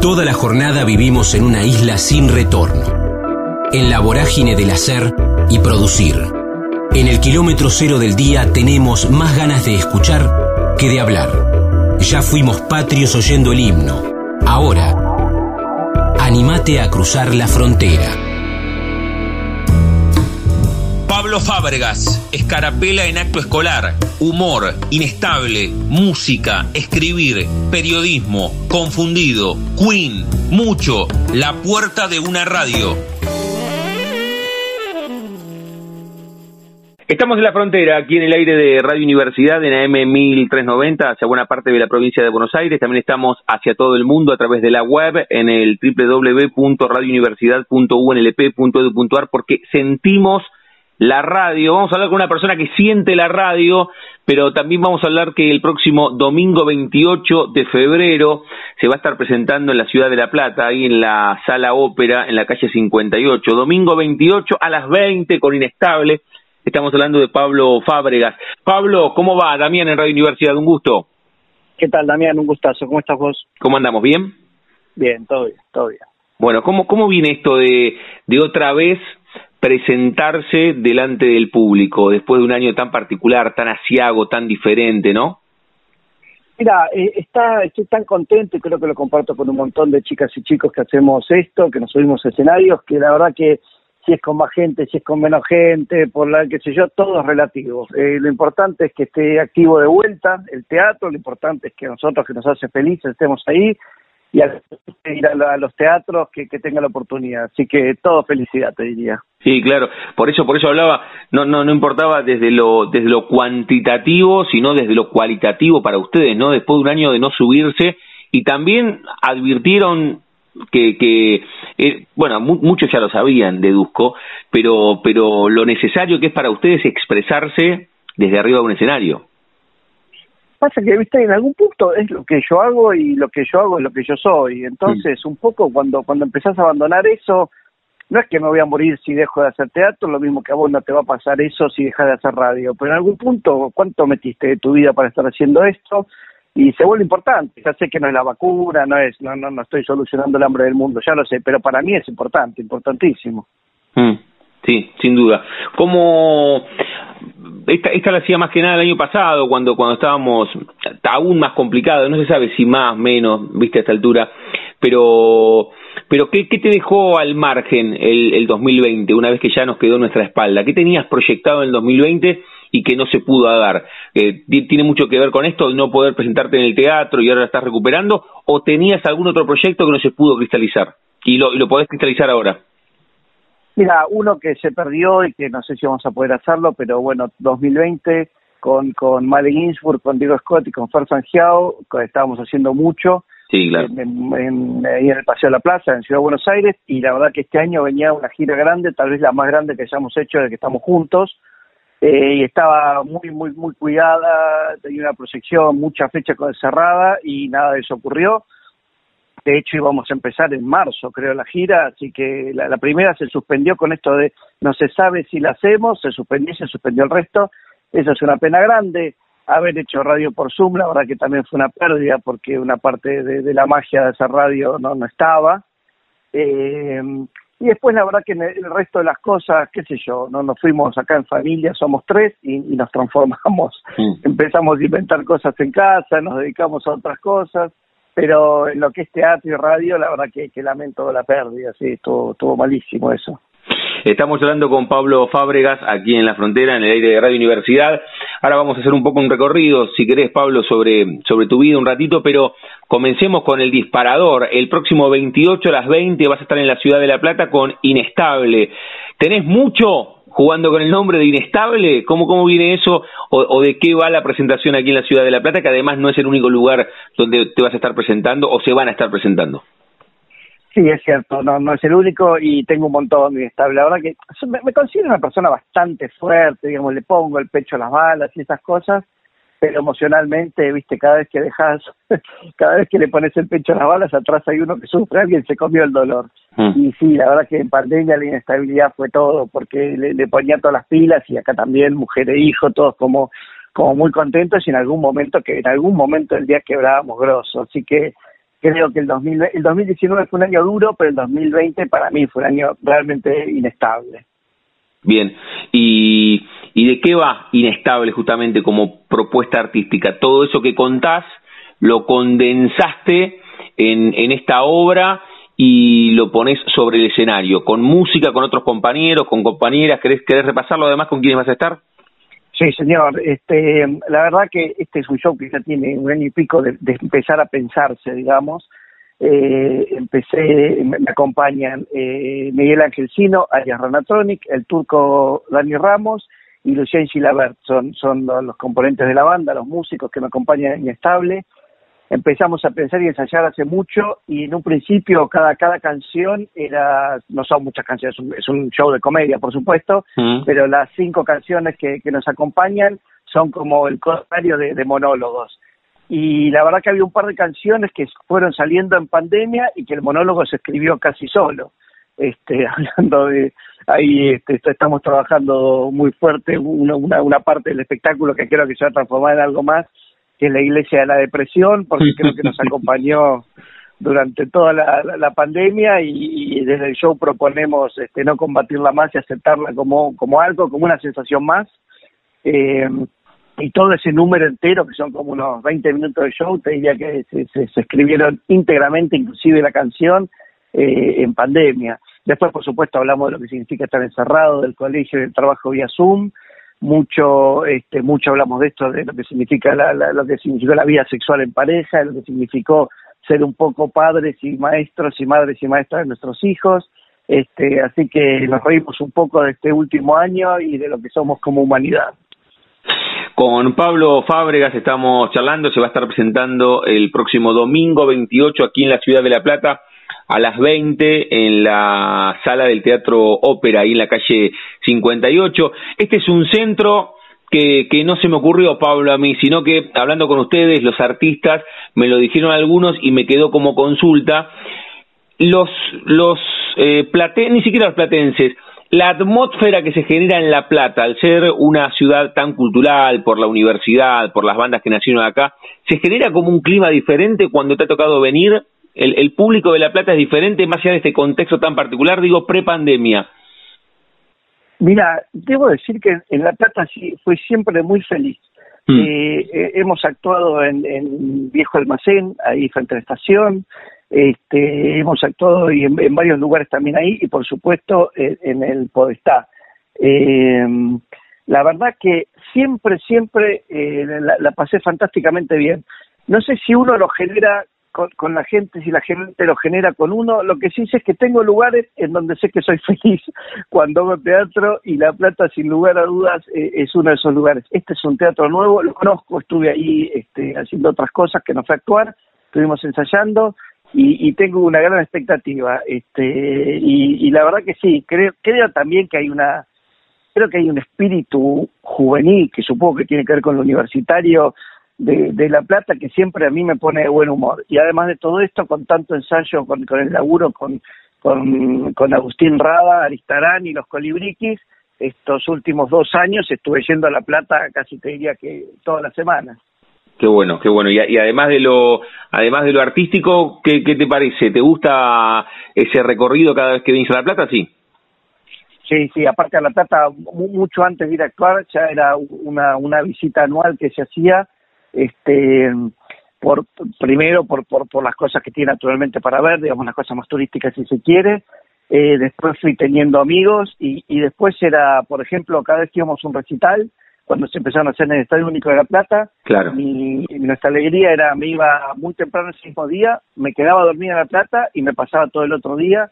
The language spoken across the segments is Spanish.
Toda la jornada vivimos en una isla sin retorno, en la vorágine del hacer y producir. En el kilómetro cero del día tenemos más ganas de escuchar que de hablar. Ya fuimos patrios oyendo el himno. Ahora, anímate a cruzar la frontera. Pablo Fábregas, escarapela en acto escolar, humor, inestable, música, escribir, periodismo, confundido, Queen, mucho, la puerta de una radio. Estamos en la frontera, aquí en el aire de Radio Universidad, en AM 1390, hacia buena parte de la provincia de Buenos Aires. También estamos hacia todo el mundo a través de la web, en el www.radiouniversidad.unlp.edu.ar, porque sentimos la radio. Vamos a hablar con una persona que siente la radio, pero también vamos a hablar que el próximo domingo 28 de febrero se va a estar presentando en la ciudad de La Plata, ahí en la Sala Ópera, en la calle 58. Domingo 28 a las 20 con Inestable. Estamos hablando de Pablo Fábregas. Pablo, ¿cómo va? Damián en Radio Universidad, un gusto. ¿Qué tal, Damián? Un gustazo. ¿Cómo estás vos? ¿Cómo andamos? ¿Bien? Bien, todo bien, todo bien. Bueno, ¿cómo viene esto de otra vez presentarse delante del público después de un año tan particular, tan aciago, tan diferente, no? Mira, estoy tan contento, y creo que lo comparto con un montón de chicas y chicos que hacemos esto, que nos subimos a escenarios, que la verdad que si es con más gente, si es con menos gente, por la que sé yo, todo es relativo. Lo importante es que esté activo de vuelta el teatro, lo importante es que nosotros, que nos hace felices, estemos ahí, y a ir a los teatros que tenga la oportunidad, así que todo felicidad, te diría. Sí, claro, por eso hablaba, no importaba desde lo cuantitativo, sino desde lo cualitativo para ustedes, ¿no? Después de un año de no subirse, y también advirtieron que bueno, muchos ya lo sabían, deduzco, pero lo necesario que es para ustedes expresarse desde arriba de un escenario. Pasa que, viste, en algún punto es lo que yo hago y lo que yo hago es lo que yo soy. Entonces, un poco cuando empezás a abandonar eso, no es que me voy a morir si dejo de hacer teatro, lo mismo que a vos no te va a pasar eso si dejás de hacer radio. Pero en algún punto, ¿cuánto metiste de tu vida para estar haciendo esto? Y se vuelve importante. Ya sé que no es la vacuna, no estoy solucionando el hambre del mundo, ya lo sé, pero para mí es importante, importantísimo. Sí, sin duda. Como esta la hacía más que nada el año pasado, cuando estábamos aún más complicados, no se sabe si más, menos, viste, a esta altura, pero ¿qué te dejó al margen el 2020, una vez que ya nos quedó en nuestra espalda? ¿Qué tenías proyectado en el 2020 y que no se pudo dar? ¿Tiene mucho que ver con esto, no poder presentarte en el teatro y ahora la estás recuperando, o tenías algún otro proyecto que no se pudo cristalizar y lo podés cristalizar ahora? Mira, uno que se perdió y que no sé si vamos a poder hacerlo, pero bueno, 2020 con Male Ginsburg, con Diego Scott y con Fer Sangiao, estábamos haciendo mucho, sí, claro, en el Paseo de la Plaza, en Ciudad de Buenos Aires, y la verdad que este año venía una gira grande, tal vez la más grande que hayamos hecho desde que estamos juntos, y estaba muy, muy, muy cuidada, tenía una proyección, mucha fecha cerrada, y nada de eso ocurrió. De hecho, íbamos a empezar en marzo, creo, la gira, así que la primera se suspendió con esto de no se sabe si la hacemos, se suspendió el resto. Esa es una pena grande. Haber hecho radio por Zoom, la verdad que también fue una pérdida, porque una parte de la magia de esa radio no estaba. Y después, la verdad que en el resto de las cosas, qué sé yo, no nos fuimos acá en familia, somos tres y nos transformamos. Sí. Empezamos a inventar cosas en casa, nos dedicamos a otras cosas. Pero en lo que es teatro y radio, la verdad que lamento la pérdida, sí, estuvo malísimo eso. Estamos hablando con Pablo Fábregas, aquí en la frontera, en el aire de Radio Universidad. Ahora vamos a hacer un poco un recorrido, si querés, Pablo, sobre tu vida un ratito, pero comencemos con el disparador. El próximo 28 a las 20 vas a estar en la ciudad de La Plata con Inestable. ¿Tenés mucho jugando con el nombre de Inestable? ¿Cómo viene eso? ¿O de qué va la presentación aquí en la ciudad de La Plata? Que además no es el único lugar donde te vas a estar presentando o se van a estar presentando. Sí, es cierto, no es el único y tengo un montón de Inestable. La verdad que me considero una persona bastante fuerte, digamos, le pongo el pecho a las balas y esas cosas, pero emocionalmente, viste, cada vez que le pones el pecho a las balas, atrás hay uno que sufre, alguien se comió el dolor. Y sí, la verdad que en pandemia la inestabilidad fue todo, porque le ponía todas las pilas, y acá también, mujer e hijo, todos como muy contentos, y en algún momento del día quebrábamos grosso, así que Creo que el 2019 fue un año duro, pero el 2020 para mí fue un año realmente inestable. Bien, ¿y de qué va Inestable justamente como propuesta artística? Todo eso que contás lo condensaste en esta obra y lo pones sobre el escenario, con música, con otros compañeros, con compañeras. ¿Querés repasarlo además con quiénes vas a estar? Sí, señor. La verdad que este es un show que ya tiene un año y pico de empezar a pensarse, digamos. Me acompañan Miguel Ángel Sino, Arias Ranatronic, el turco Dani Ramos y Lucien Gilabert. Son los componentes de la banda, los músicos que me acompañan en Inestable. Empezamos a pensar y ensayar hace mucho, y en un principio cada canción era, no son muchas canciones, es un show de comedia, por supuesto, pero las 5 canciones que nos acompañan son como el cortario de monólogos. Y la verdad que había un par de canciones que fueron saliendo en pandemia y que el monólogo se escribió casi solo. Hablando de ahí, estamos trabajando muy fuerte una parte del espectáculo que creo que se va a transformar en algo más, que es la Iglesia de la Depresión, porque creo que nos acompañó durante toda la pandemia, y desde el show proponemos no combatirla más y aceptarla como algo, como una sensación más. Y todo ese número entero, que son como unos 20 minutos de show, te diría que se escribieron íntegramente, inclusive la canción, en pandemia. Después, por supuesto, hablamos de lo que significa estar encerrado, del colegio y del trabajo vía Zoom. Mucho hablamos de esto, de lo que significa lo que significó la vida sexual en pareja, de lo que significó ser un poco padres y maestros y madres y maestras de nuestros hijos. Así que nos reímos un poco de este último año y de lo que somos como humanidad. Con Pablo Fábregas estamos charlando. Se va a estar presentando el próximo domingo 28 aquí en la ciudad de La Plata, a las 20 en la sala del Teatro Ópera, ahí en la calle 58. Este es un centro que no se me ocurrió, Pablo, a mí, sino que hablando con ustedes, los artistas, me lo dijeron algunos y me quedó como consulta. Ni siquiera los platenses, la atmósfera que se genera en La Plata, al ser una ciudad tan cultural, por la universidad, por las bandas que nacieron acá, ¿se genera como un clima diferente cuando te ha tocado venir? ¿El público de La Plata es diferente, más allá de este contexto tan particular, digo, prepandemia? Mira, debo decir que en La Plata sí fue siempre muy feliz. Hemos actuado en Viejo Almacén, ahí frente a la estación, hemos actuado y en varios lugares también ahí, y por supuesto en el Podestá. La verdad que siempre la pasé fantásticamente bien. No sé si uno lo genera con la gente, si la gente lo genera con uno. Lo que sí sé es que tengo lugares en donde sé que soy feliz cuando hago teatro, y La Plata, sin lugar a dudas, es uno de esos lugares. Este es un teatro nuevo, lo conozco, estuve ahí haciendo otras cosas que no fue actuar, estuvimos ensayando, y tengo una gran expectativa. Y la verdad que sí, creo también que hay un espíritu juvenil, que supongo que tiene que ver con lo universitario, de La Plata, que siempre a mí me pone de buen humor. Y además de todo esto, con tanto ensayo, con el laburo con Agustín Rada, Aristarán y los Colibriquis, estos últimos 2 años estuve yendo a La Plata casi te diría que todas las semanas. Qué bueno, qué bueno. Y además de lo artístico, ¿qué te parece? ¿Te gusta ese recorrido cada vez que vienes a La Plata? Sí. Sí, aparte a La Plata, mucho antes de ir a actuar, ya era una visita anual que se hacía, por las cosas que tiene naturalmente para ver, digamos, las cosas más turísticas si se quiere. Después fui teniendo amigos, y después era, por ejemplo, cada vez que íbamos a un recital, cuando se empezaron a hacer en el Estadio Único de La Plata, claro, nuestra alegría era, me iba muy temprano ese mismo día, me quedaba dormida en La Plata y me pasaba todo el otro día,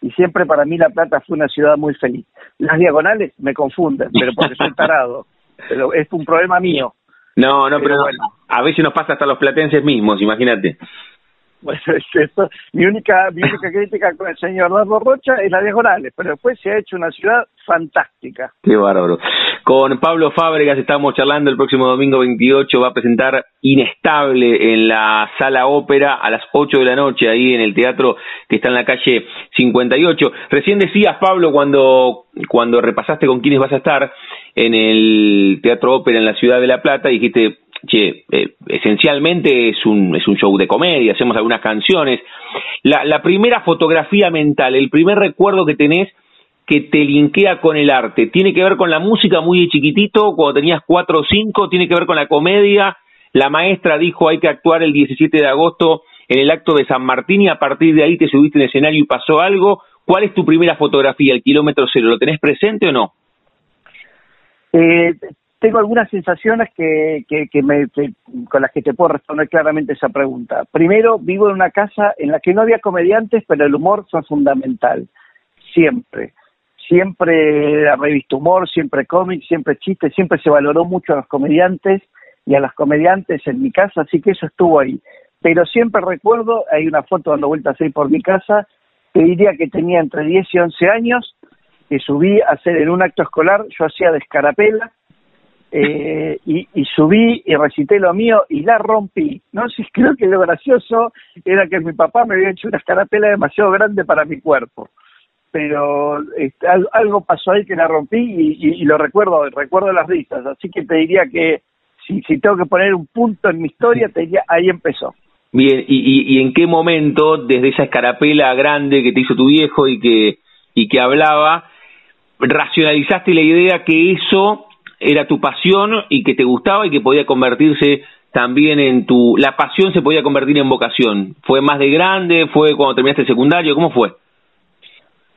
y siempre para mí La Plata fue una ciudad muy feliz. Las diagonales me confunden, pero porque soy tarado, pero es un problema mío. No, pero bueno, a veces nos pasa hasta los platenses mismos, imagínate. Bueno, mi única crítica con el señor Eduardo Rocha es la diagonales, pero después se ha hecho una ciudad fantástica. Qué bárbaro. Con Pablo Fábregas estamos charlando. El próximo domingo 28 va a presentar Inestable en la Sala Ópera a las 8 de la noche, ahí en el teatro que está en la calle 58. Recién decías, Pablo, cuando repasaste con quiénes vas a estar en el Teatro Ópera en la ciudad de La Plata, dijiste che, esencialmente es un show de comedia, hacemos algunas canciones. La primera fotografía mental, el primer recuerdo que tenés que te linkea con el arte, tiene que ver con la música muy chiquitito, cuando tenías 4 o 5, tiene que ver con la comedia. La maestra dijo hay que actuar el 17 de agosto en el acto de San Martín, y a partir de ahí te subiste en el escenario y pasó algo. ¿Cuál es tu primera fotografía, el kilómetro cero? ¿Lo tenés presente o no? Tengo algunas sensaciones que con las que te puedo responder claramente esa pregunta. Primero, vivo en una casa en la que no había comediantes, pero el humor fue fundamental. Siempre. Siempre la revista Humor, siempre cómic, siempre chistes, siempre se valoró mucho a los comediantes y a las comediantes en mi casa, así que eso estuvo ahí. Pero siempre recuerdo, hay una foto dando vueltas ahí por mi casa, te diría que tenía entre 10 y 11 años, que subí a hacer en un acto escolar, yo hacía de escarapela, y subí y recité lo mío y la rompí. No sé, creo que lo gracioso era que mi papá me había hecho una escarapela demasiado grande para mi cuerpo, pero algo pasó ahí que la rompí y lo recuerdo las risas, así que te diría que si tengo que poner un punto en mi historia, te diría ahí empezó. Bien, ¿y en qué momento, desde esa escarapela grande que te hizo tu viejo y que hablaba, racionalizaste la idea que eso era tu pasión y que te gustaba y que podía convertirse también en la pasión se podía convertir en vocación? ¿Fue más de grande? ¿Fue cuando terminaste el secundario? ¿Cómo fue?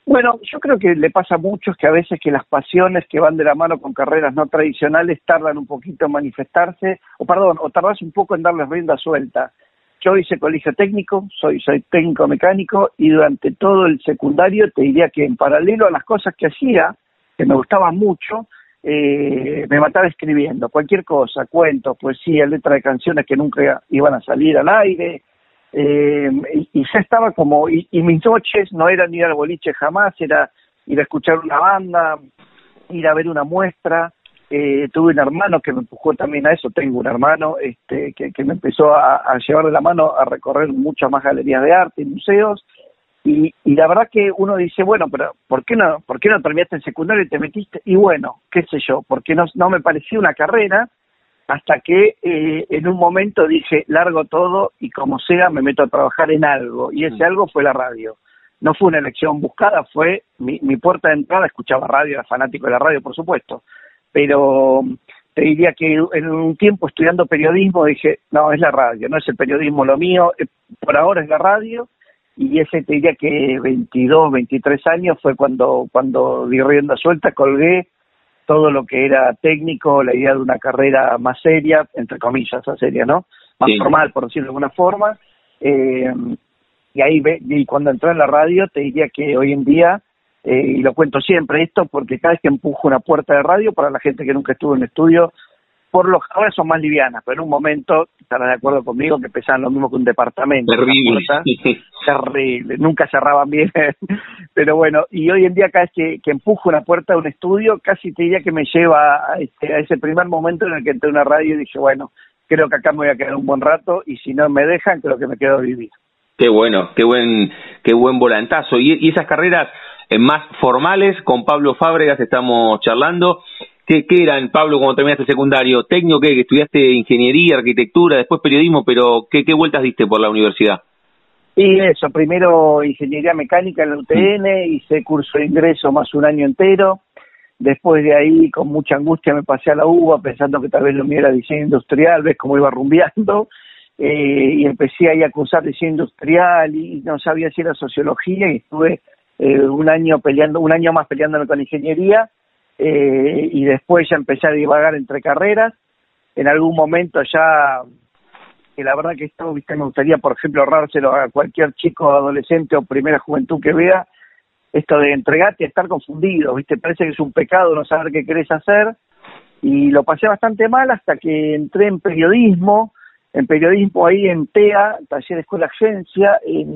Bueno, yo creo que le pasa a muchos que a veces que las pasiones que van de la mano con carreras no tradicionales tardan un poquito en manifestarse, o tardás un poco en darles rienda suelta. Yo hice colegio técnico, soy técnico mecánico, y durante todo el secundario te diría que en paralelo a las cosas que hacía, que me gustaban mucho, me mataba escribiendo cualquier cosa, cuentos, poesía, letra de canciones que nunca iban a salir al aire, y ya estaba como, y mis noches no eran ir al boliche jamás, era ir a escuchar una banda, ir a ver una muestra. Tuve un hermano que me empujó también a eso, tengo un hermano que me empezó a llevar de la mano a recorrer muchas más galerías de arte y museos, y la verdad que uno dice, bueno, pero ¿por qué no terminaste el secundario y te metiste? Y bueno, qué sé yo, porque no me parecía una carrera, hasta que en un momento dije, largo todo y como sea me meto a trabajar en algo, y ese algo fue la radio. No fue una elección buscada, fue mi puerta de entrada, escuchaba radio, era fanático de la radio, por supuesto, pero te diría que en un tiempo estudiando periodismo dije, no, es la radio, no es el periodismo lo mío, por ahora es la radio, y ese te diría que 22, 23 años fue cuando di rienda suelta, colgué todo lo que era técnico, la idea de una carrera más seria, entre comillas, más seria, ¿no? Más sí, formal, por decirlo de alguna forma, y ahí y cuando entré en la radio te diría que hoy en día, y lo cuento siempre esto porque cada vez que empujo una puerta de radio, para la gente que nunca estuvo en el estudio, ahora son más livianas, pero en un momento estarás de acuerdo conmigo que pesaban lo mismo que un departamento. Terrible, nunca cerraban bien. Pero bueno, y hoy en día cada vez que empujo una puerta de un estudio, casi te diría que me lleva a ese primer momento en el que entré en una radio y dije, bueno, creo que acá me voy a quedar un buen rato, y si no me dejan, creo que me quedo a vivir. Qué bueno, qué buen volantazo. Y esas carreras más formales, con Pablo Fábregas estamos charlando. ¿Qué eran, Pablo, cuando terminaste el secundario? ¿Técnico qué? ¿Que estudiaste ingeniería, arquitectura, después periodismo? Pero ¿qué vueltas diste por la universidad? Y eso, primero ingeniería mecánica en la UTN, hice curso de ingreso más un año entero. Después de ahí, con mucha angustia, me pasé a la UBA pensando que tal vez lo mío era diseño industrial, ves cómo iba rumbeando. Y empecé ahí a cursar diseño industrial y no sabía si era sociología, y estuve un año más peleándome con ingeniería, y después ya empecé a divagar entre carreras. En algún momento ya, que la verdad que esto, viste, me gustaría, por ejemplo, ahorrárselo a cualquier chico, adolescente o primera juventud que vea, esto de entregarte a estar confundido, viste, parece que es un pecado no saber qué querés hacer, y lo pasé bastante mal hasta que entré en periodismo. En periodismo ahí en TEA, Taller de Escuela Agencia, y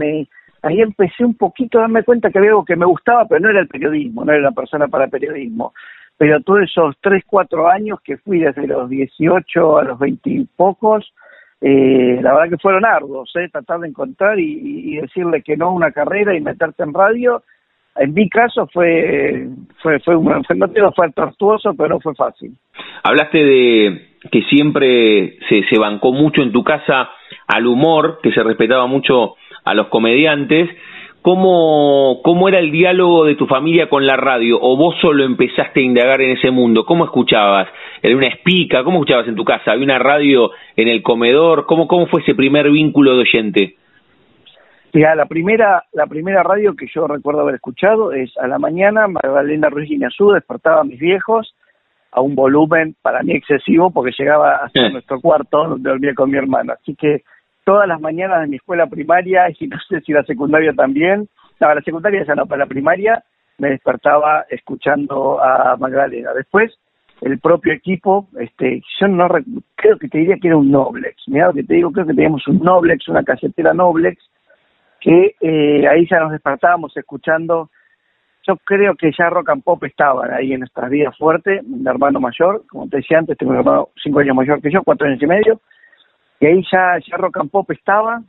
ahí empecé un poquito a darme cuenta que había algo que me gustaba, pero no era el periodismo, no era la persona para periodismo. Pero todos esos 3, 4 años que fui desde los 18 a los 20 y pocos, la verdad que fueron arduos, tratar de encontrar y decirle que no a una carrera y meterte en radio. En mi caso fue tortuoso, pero no fue fácil. Hablaste de que siempre se bancó mucho en tu casa al humor, que se respetaba mucho a los comediantes. ¿Cómo era el diálogo de tu familia con la radio? ¿O vos solo empezaste a indagar en ese mundo? ¿Cómo escuchabas? ¿Era una espica? ¿Cómo escuchabas en tu casa? ¿Había una radio en el comedor? ¿Cómo fue ese primer vínculo de oyente? Mira, la primera radio que yo recuerdo haber escuchado es a la mañana, Magdalena Ruiz Inazú despertaba a mis viejos a un volumen para mí excesivo porque llegaba hasta nuestro cuarto donde dormía con mi hermano. Así que todas las mañanas de mi escuela primaria, y no sé si la secundaria también, no, la secundaria ya no, pero la primaria me despertaba escuchando a Magdalena. Después, el propio equipo, yo no creo que te diría que era un Noblex, mirá lo que te digo, creo que teníamos un Noblex, una casetera Noblex, que ahí ya nos despertábamos escuchando, yo creo que ya Rock and Pop estaban ahí en nuestras vidas fuertes, mi hermano mayor, como te decía antes, tengo un hermano 5 años mayor que yo, 4 años y medio, y ahí ya Rock and Pop estaba,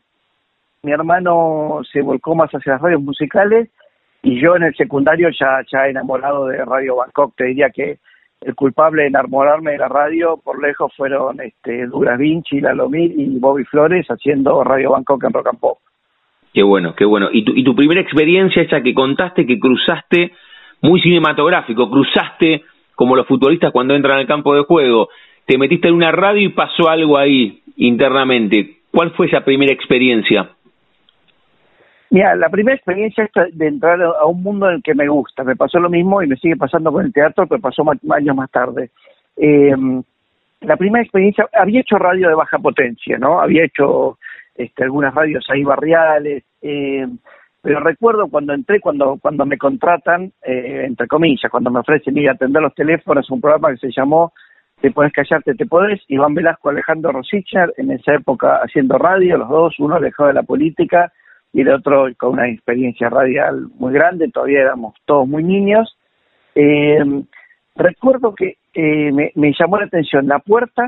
mi hermano se volcó más hacia las radios musicales, y yo en el secundario ya enamorado de Radio Bangkok. Te diría que el culpable de enamorarme de la radio, por lejos, fueron Duras Vinci, Lalomir y Bobby Flores haciendo Radio Bangkok en Rock and Pop. Qué bueno, qué bueno. Y tu primera experiencia, esa que contaste, que cruzaste, muy cinematográfico, cruzaste como los futbolistas cuando entran al campo de juego, te metiste en una radio y pasó algo ahí internamente. ¿Cuál fue esa primera experiencia? Mira, la primera experiencia es de entrar a un mundo en el que me gusta. Me pasó lo mismo y me sigue pasando con el teatro, pero pasó años más tarde. La primera experiencia, había hecho radio de baja potencia, ¿no? Había hecho algunas radios ahí barriales, pero recuerdo cuando entré, cuando me contratan, entre comillas, cuando me ofrecen ir a atender los teléfonos, un programa que se llamó Te Podés Callarte, Te Podés, Iván Velasco, Alejandro Rosichner, en esa época haciendo radio, los dos, uno alejado de la política y el otro con una experiencia radial muy grande, todavía éramos todos muy niños. Recuerdo que me llamó la atención la puerta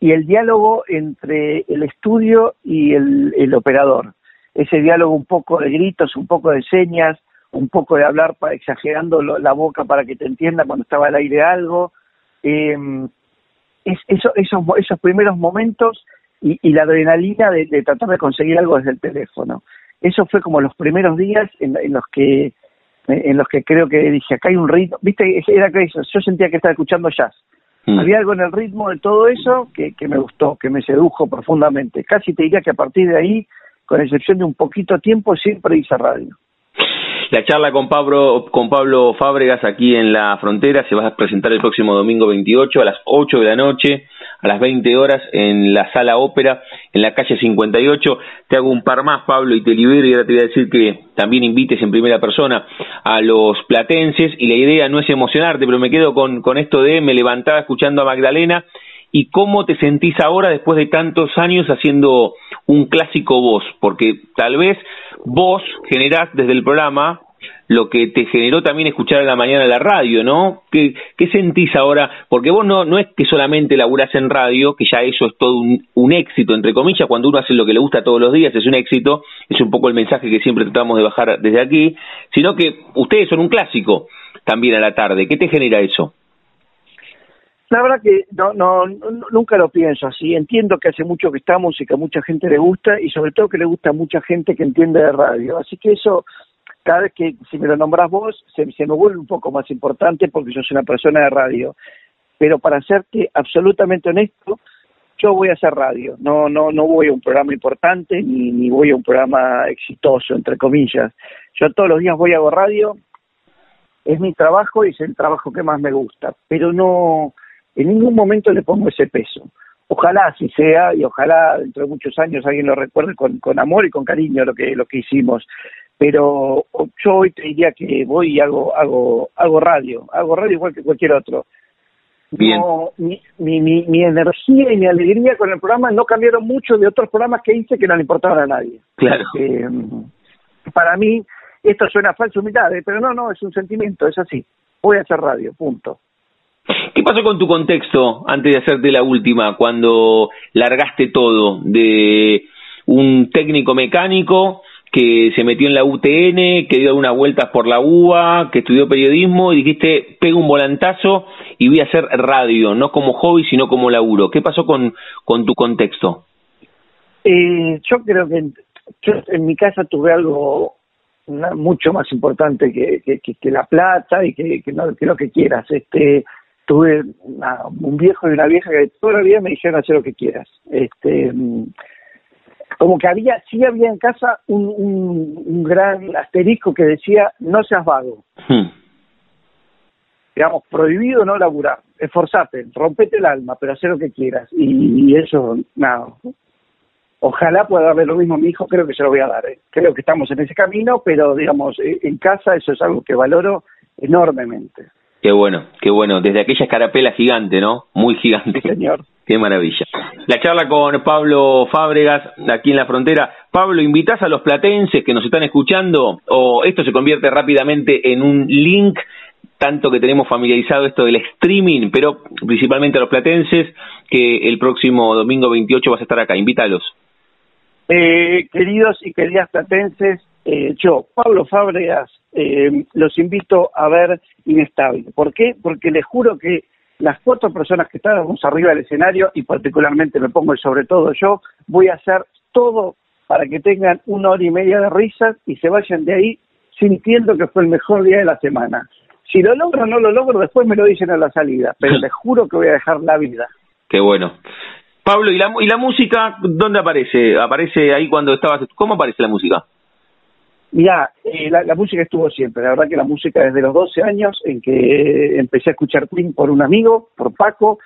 y el diálogo entre el estudio y el operador. Ese diálogo un poco de gritos, un poco de señas, un poco de hablar exagerando la boca para que te entienda cuando estaba al aire algo. Esos primeros momentos y la adrenalina de tratar de conseguir algo desde el teléfono. Eso fue como los primeros días en los que creo que dije, acá hay un ritmo, viste, era que yo sentía que estaba escuchando jazz. Había algo en el ritmo de todo eso que me gustó, que me sedujo profundamente. Casi te diría que a partir de ahí, con excepción de un poquito tiempo, siempre hice radio. La charla con Pablo Fábregas aquí en La Frontera se va a presentar el próximo domingo 28 a las 8 de la noche, a las 20 horas en la Sala Ópera, en la calle 58. Te hago un par más, Pablo, y te libero, y ahora te voy a decir que también invites en primera persona a los platenses, y la idea no es emocionarte, pero me quedo con esto de me levantaba escuchando a Magdalena, y cómo te sentís ahora después de tantos años haciendo un clásico vos, porque tal vez vos generás desde el programa lo que te generó también escuchar a la mañana la radio, ¿no? ¿Qué sentís ahora? Porque vos no es que solamente laburás en radio, que ya eso es todo un éxito, entre comillas, cuando uno hace lo que le gusta todos los días es un éxito, es un poco el mensaje que siempre tratamos de bajar desde aquí, sino que ustedes son un clásico también a la tarde. ¿Qué te genera eso? La verdad que nunca lo pienso así. Entiendo que hace mucho que estamos y que a mucha gente le gusta, y sobre todo que le gusta a mucha gente que entiende de radio. Así que eso, cada vez que si me lo nombrás vos, se me vuelve un poco más importante porque yo soy una persona de radio. Pero para serte absolutamente honesto, yo voy a hacer radio. No voy a un programa importante ni voy a un programa exitoso, entre comillas. Yo todos los días voy a hacer radio. Es mi trabajo y es el trabajo que más me gusta. Pero no, en ningún momento le pongo ese peso. Ojalá así sea, y ojalá dentro de muchos años alguien lo recuerde con amor y con cariño lo que hicimos. Pero yo hoy te diría que voy y hago radio igual que cualquier otro. Bien. No, mi energía y mi alegría con el programa no cambiaron mucho de otros programas que hice que no le importaban a nadie. Claro. Para mí, esto suena a falsa humildad, pero no, es un sentimiento, es así. Voy a hacer radio, punto. ¿Qué pasó con tu contexto antes de hacerte la última, cuando largaste todo de un técnico mecánico que se metió en la UTN, que dio algunas vueltas por la UBA, que estudió periodismo, y dijiste, pego un volantazo y voy a hacer radio, no como hobby, sino como laburo. ¿Qué pasó con tu contexto? Yo creo que en mi casa tuve algo mucho más importante que la plata y que lo que quieras. Tuve un viejo y una vieja que toda la vida me dijeron hacer lo que quieras. Como que había en casa un gran asterisco que decía, no seas vago. Digamos, prohibido no laburar, esforzate, rompete el alma, pero hacer lo que quieras. Y eso, nada, ojalá pueda darle lo mismo a mi hijo, creo que se lo voy a dar. Creo que estamos en ese camino, pero digamos, en casa eso es algo que valoro enormemente. Qué bueno, qué bueno. Desde aquella escarapela gigante, ¿no? Muy gigante. Sí, señor. Qué maravilla. La charla con Pablo Fábregas, aquí en La Frontera. Pablo, ¿invitás a los platenses que nos están escuchando? ¿O esto se convierte rápidamente en un link, tanto que tenemos familiarizado esto del streaming, pero principalmente a los platenses, que el próximo domingo 28 vas a estar acá? Invítalos. Queridos y queridas platenses, yo, Pablo Fábregas, los invito a ver Inestable. ¿Por qué? Porque les juro que las cuatro personas que estábamos arriba del escenario, y particularmente me pongo el sobre todo yo, voy a hacer todo para que tengan 1 hora y media de risas y se vayan de ahí sintiendo que fue el mejor día de la semana. Si lo logro o no lo logro, después me lo dicen a la salida, pero les juro que voy a dejar la vida. Qué bueno. Pablo, ¿y la música dónde aparece? ¿Aparece ahí cuando estabas? ¿Cómo aparece la música? Mirá, la música estuvo siempre. La verdad que la música desde los 12 años en que empecé a escuchar Queen por un amigo, por Paco,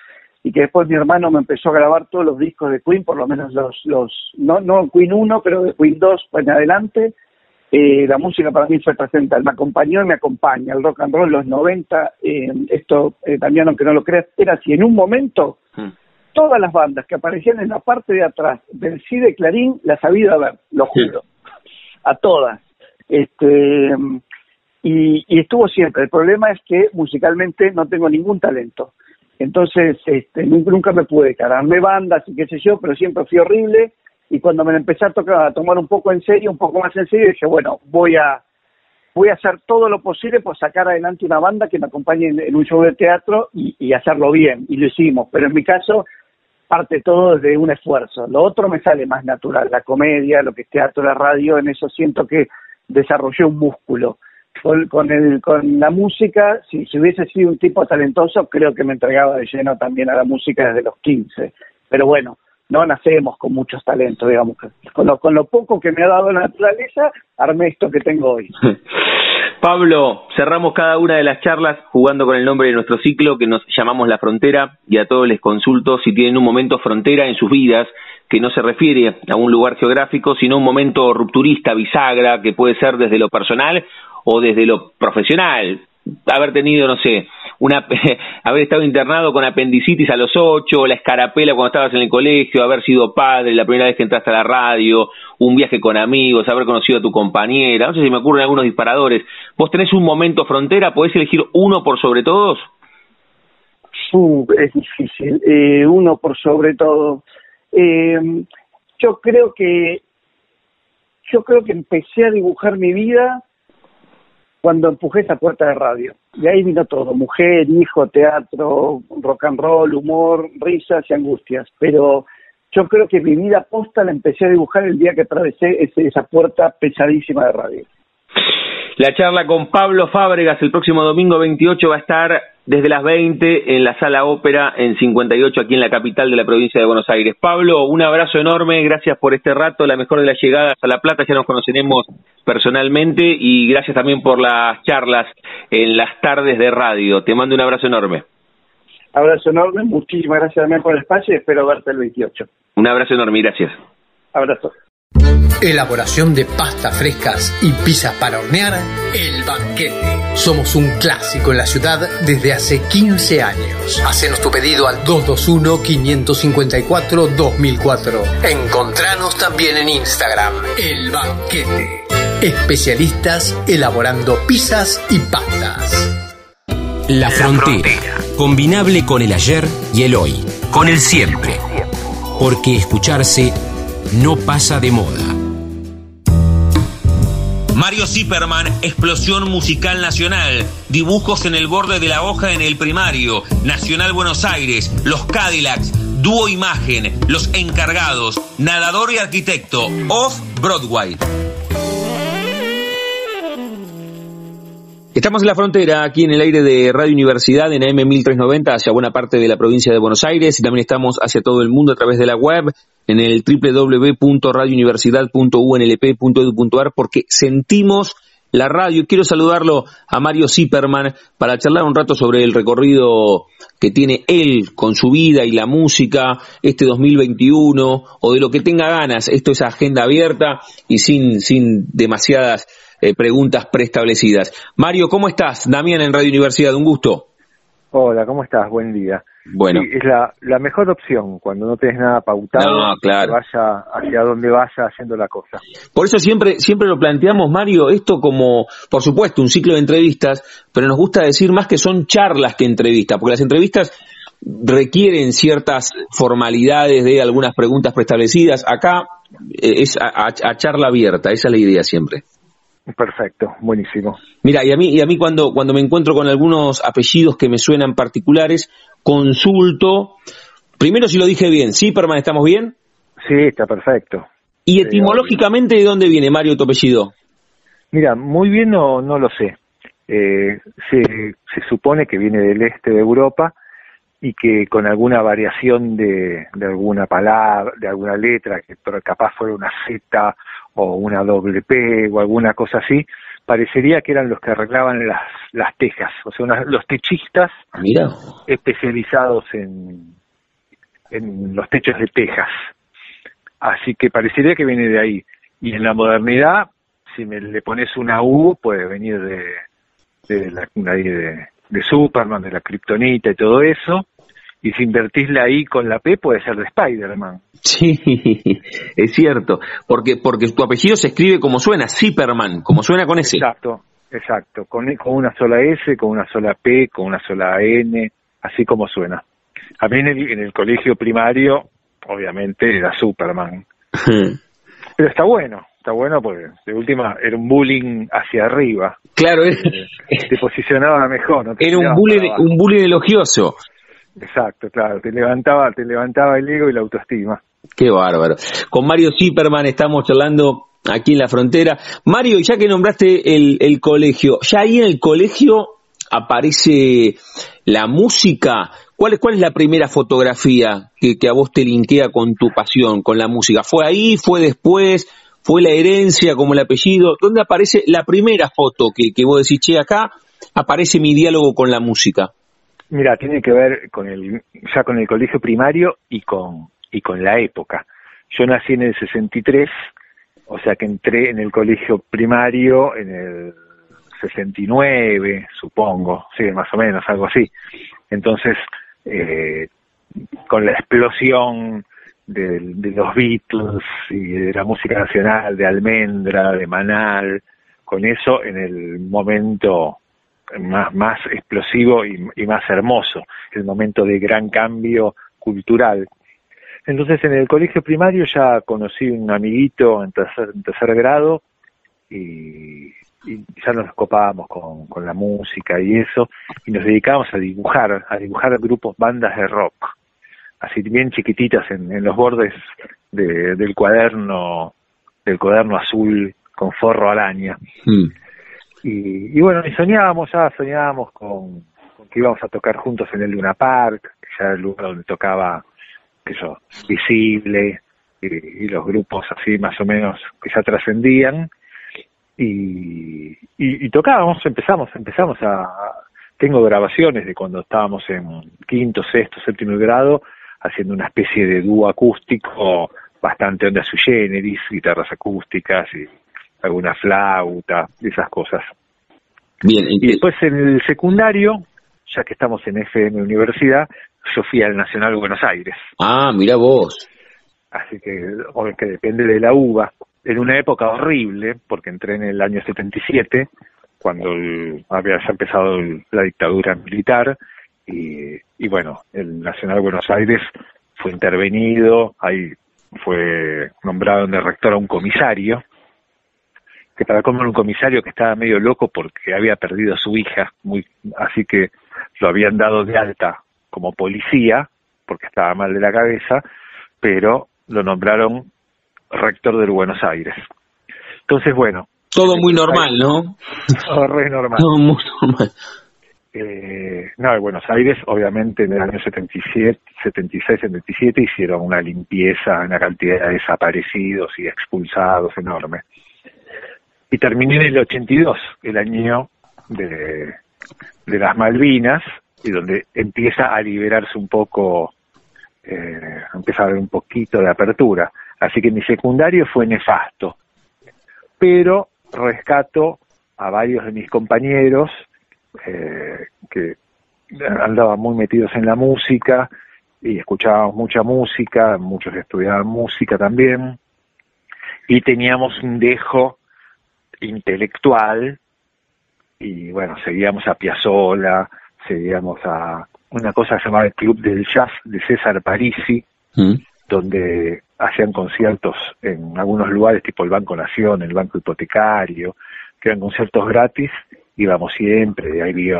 y que después mi hermano me empezó a grabar todos los discos de Queen, por lo menos los no Queen 1, pero de Queen 2 para adelante. La música para mí fue trascendental. Me acompañó y me acompaña. El rock and roll, los 90, esto también, aunque no lo creas, era así. En un momento, todas las bandas que aparecían en la parte de atrás del CD Clarín las había ido a ver, lo juro. Sí. A todas. Y estuvo siempre. El problema es que musicalmente no tengo ningún talento, entonces nunca me pude cargarme bandas y qué sé yo, pero siempre fui horrible. Y cuando me empecé a tomar un poco más en serio, dije, bueno, voy a hacer todo lo posible por sacar adelante una banda que me acompañe en un show de teatro y hacerlo bien, y lo hicimos. Pero en mi caso parte todo de un esfuerzo. Lo otro me sale más natural, la comedia, lo que es teatro, la radio. En eso siento que desarrollé un músculo. Con la música, si hubiese sido un tipo talentoso, creo que me entregaba de lleno también a la música desde los 15. Pero bueno, no nacemos con muchos talentos, digamos. Con lo poco que me ha dado la naturaleza, armé esto que tengo hoy. Pablo, cerramos cada una de las charlas jugando con el nombre de nuestro ciclo, que nos llamamos La Frontera, y a todos les consulto si tienen un momento frontera en sus vidas, que no se refiere a un lugar geográfico, sino un momento rupturista, bisagra, que puede ser desde lo personal o desde lo profesional. Haber tenido, no sé, haber estado internado con apendicitis a los 8, la escarapela cuando estabas en el colegio, haber sido padre la primera vez que entraste a la radio, un viaje con amigos, haber conocido a tu compañera. No sé si me ocurren algunos disparadores. ¿Vos tenés un momento frontera? ¿Podés elegir uno por sobre todos? Es difícil. Uno por sobre todo. Yo creo que empecé a dibujar mi vida cuando empujé esa puerta de radio. De ahí vino todo: mujer, hijo, teatro, rock and roll, humor, risas y angustias. Pero yo creo que mi vida posta la empecé a dibujar el día que atravesé esa puerta pesadísima de radio. La charla con Pablo Fábregas el próximo domingo 28 va a estar desde las 20 en la Sala Ópera en 58, aquí en la capital de la provincia de Buenos Aires. Pablo, un abrazo enorme, gracias por este rato, la mejor de las llegadas a La Plata, ya nos conoceremos personalmente, y gracias también por las charlas en las tardes de radio. Te mando un abrazo enorme. Abrazo enorme, muchísimas gracias también por el espacio y espero verte el 28. Un abrazo enorme, gracias. Abrazo. Elaboración de pastas frescas y pizzas para hornear, El Banquete. Somos un clásico en la ciudad desde hace 15 años. Hacenos tu pedido al 221-554-2004. Encontranos también en Instagram, El Banquete. Especialistas elaborando pizzas y pastas. La Frontera. Combinable con el ayer y el hoy. Con el siempre. Porque escucharse no pasa de moda. Mario Siperman, Explosión Musical Nacional, Dibujos en el Borde de la Hoja en el Primario, Nacional Buenos Aires, Los Cadillacs, Dúo Imagen, Los Encargados, Nadador y Arquitecto, Off Broadway. Estamos en la frontera, aquí en el aire de Radio Universidad, en AM 1390, hacia buena parte de la provincia de Buenos Aires, y también estamos hacia todo el mundo a través de la web, en el www.radiouniversidad.unlp.edu.ar, porque sentimos la radio. Quiero saludarlo a Mario Siperman para charlar un rato sobre el recorrido que tiene él con su vida y la música este 2021, o de lo que tenga ganas. Esto es agenda abierta y sin demasiadas preguntas preestablecidas. Mario, ¿cómo estás? Damián en Radio Universidad, un gusto. Hola, ¿cómo estás? Buen día. Bueno. Sí, es la mejor opción cuando no tenés nada pautado, no, claro, que vaya hacia donde vaya haciendo la cosa. Por eso siempre lo planteamos, Mario, esto como, por supuesto, un ciclo de entrevistas, pero nos gusta decir más que son charlas que entrevistas, porque las entrevistas requieren ciertas formalidades de algunas preguntas preestablecidas. Acá es a charla abierta, esa es la idea siempre. Perfecto, buenísimo. Mira, y a mí cuando me encuentro con algunos apellidos que me suenan particulares, consulto, primero si lo dije bien. ¿Siperman, estamos bien? Sí, está perfecto. ¿Y etimológicamente de dónde viene, Mario, tu apellido? Mira, muy bien no lo sé. Se supone que viene del este de Europa y que con alguna variación de alguna palabra, de alguna letra, que capaz fuera una Z o una doble P o alguna cosa así, parecería que eran los que arreglaban las tejas, o sea, los techistas. Mira, especializados en los techos de tejas. Así que parecería que viene de ahí. Y en la modernidad, si le pones una U, puede venir de Superman, de la Kryptonita y todo eso. Y si invertís la I con la P, puede ser de Spider-Man. Sí, es cierto. Porque tu apellido se escribe como suena, Siperman, como suena con S. Exacto. Con una sola S, con una sola P, con una sola N, así como suena. A mí en el colegio primario, obviamente, era Superman. Pero está bueno porque de última era un bullying hacia arriba. Claro. Te posicionaba mejor. No te era un bullying elogioso. Exacto, claro, te levantaba el ego y la autoestima. Qué bárbaro. Con Mario Siperman estamos charlando aquí en la frontera. Mario, ya que nombraste el colegio, ¿ya ahí en el colegio aparece la música? ¿Cuál es la primera fotografía que a vos te linkea con tu pasión, con la música? ¿Fue ahí, fue después, fue la herencia como el apellido? ¿Dónde aparece la primera foto que vos decís, che, acá aparece mi diálogo con la música? Mira, tiene que ver con el colegio primario y con la época. Yo nací en el 63, o sea que entré en el colegio primario en el 69, supongo, sí, más o menos, algo así. Entonces, con la explosión de los Beatles y de la música nacional, de Almendra, de Manal, con eso en el momento más explosivo y más hermoso, el momento de gran cambio cultural. Entonces en el colegio primario ya conocí un amiguito en tercer grado y ya nos copábamos con la música y eso, y nos dedicábamos a dibujar grupos, bandas de rock, así bien chiquititas en los bordes del cuaderno azul con forro araña. Y bueno, y soñábamos con que íbamos a tocar juntos en el Luna Park, que ya era el lugar donde tocaba, qué sé yo, Visible, y los grupos así más o menos que ya trascendían, y tocábamos, empezamos a... Tengo grabaciones de cuando estábamos en quinto, sexto, séptimo grado, haciendo una especie de dúo acústico, bastante onda sui generis, guitarras acústicas y alguna flauta, esas cosas. Bien, y después en el secundario, ya que estamos en FM Universidad, yo fui al Nacional de Buenos Aires. Ah, mirá vos. Así que depende de la UBA. En una época horrible, porque entré en el año 77, cuando había ya empezado la dictadura militar, y bueno, el Nacional de Buenos Aires fue intervenido, ahí fue nombrado en el rector a un comisario, que para comer un comisario que estaba medio loco porque había perdido a su hija, así que lo habían dado de alta como policía, porque estaba mal de la cabeza, pero lo nombraron rector del Buenos Aires. Entonces, bueno... Todo muy normal, ¿no? Todo re normal. Todo muy normal. No, en Buenos Aires, obviamente, en el año 76, 77, hicieron una limpieza, una cantidad de desaparecidos y expulsados enorme. Y terminé en el 82, el año de las Malvinas, y donde empieza a liberarse un poco, empieza a haber un poquito de apertura. Así que mi secundario fue nefasto, pero rescato a varios de mis compañeros que andaban muy metidos en la música y escuchábamos mucha música, muchos estudiaban música también, y teníamos un dejo intelectual y bueno, seguíamos a Piazzolla, seguíamos a una cosa que se llamaba el Club del Jazz de César Parisi, donde hacían conciertos en algunos lugares, tipo el Banco Nación, el Banco Hipotecario, que eran conciertos gratis. Íbamos siempre, de ahí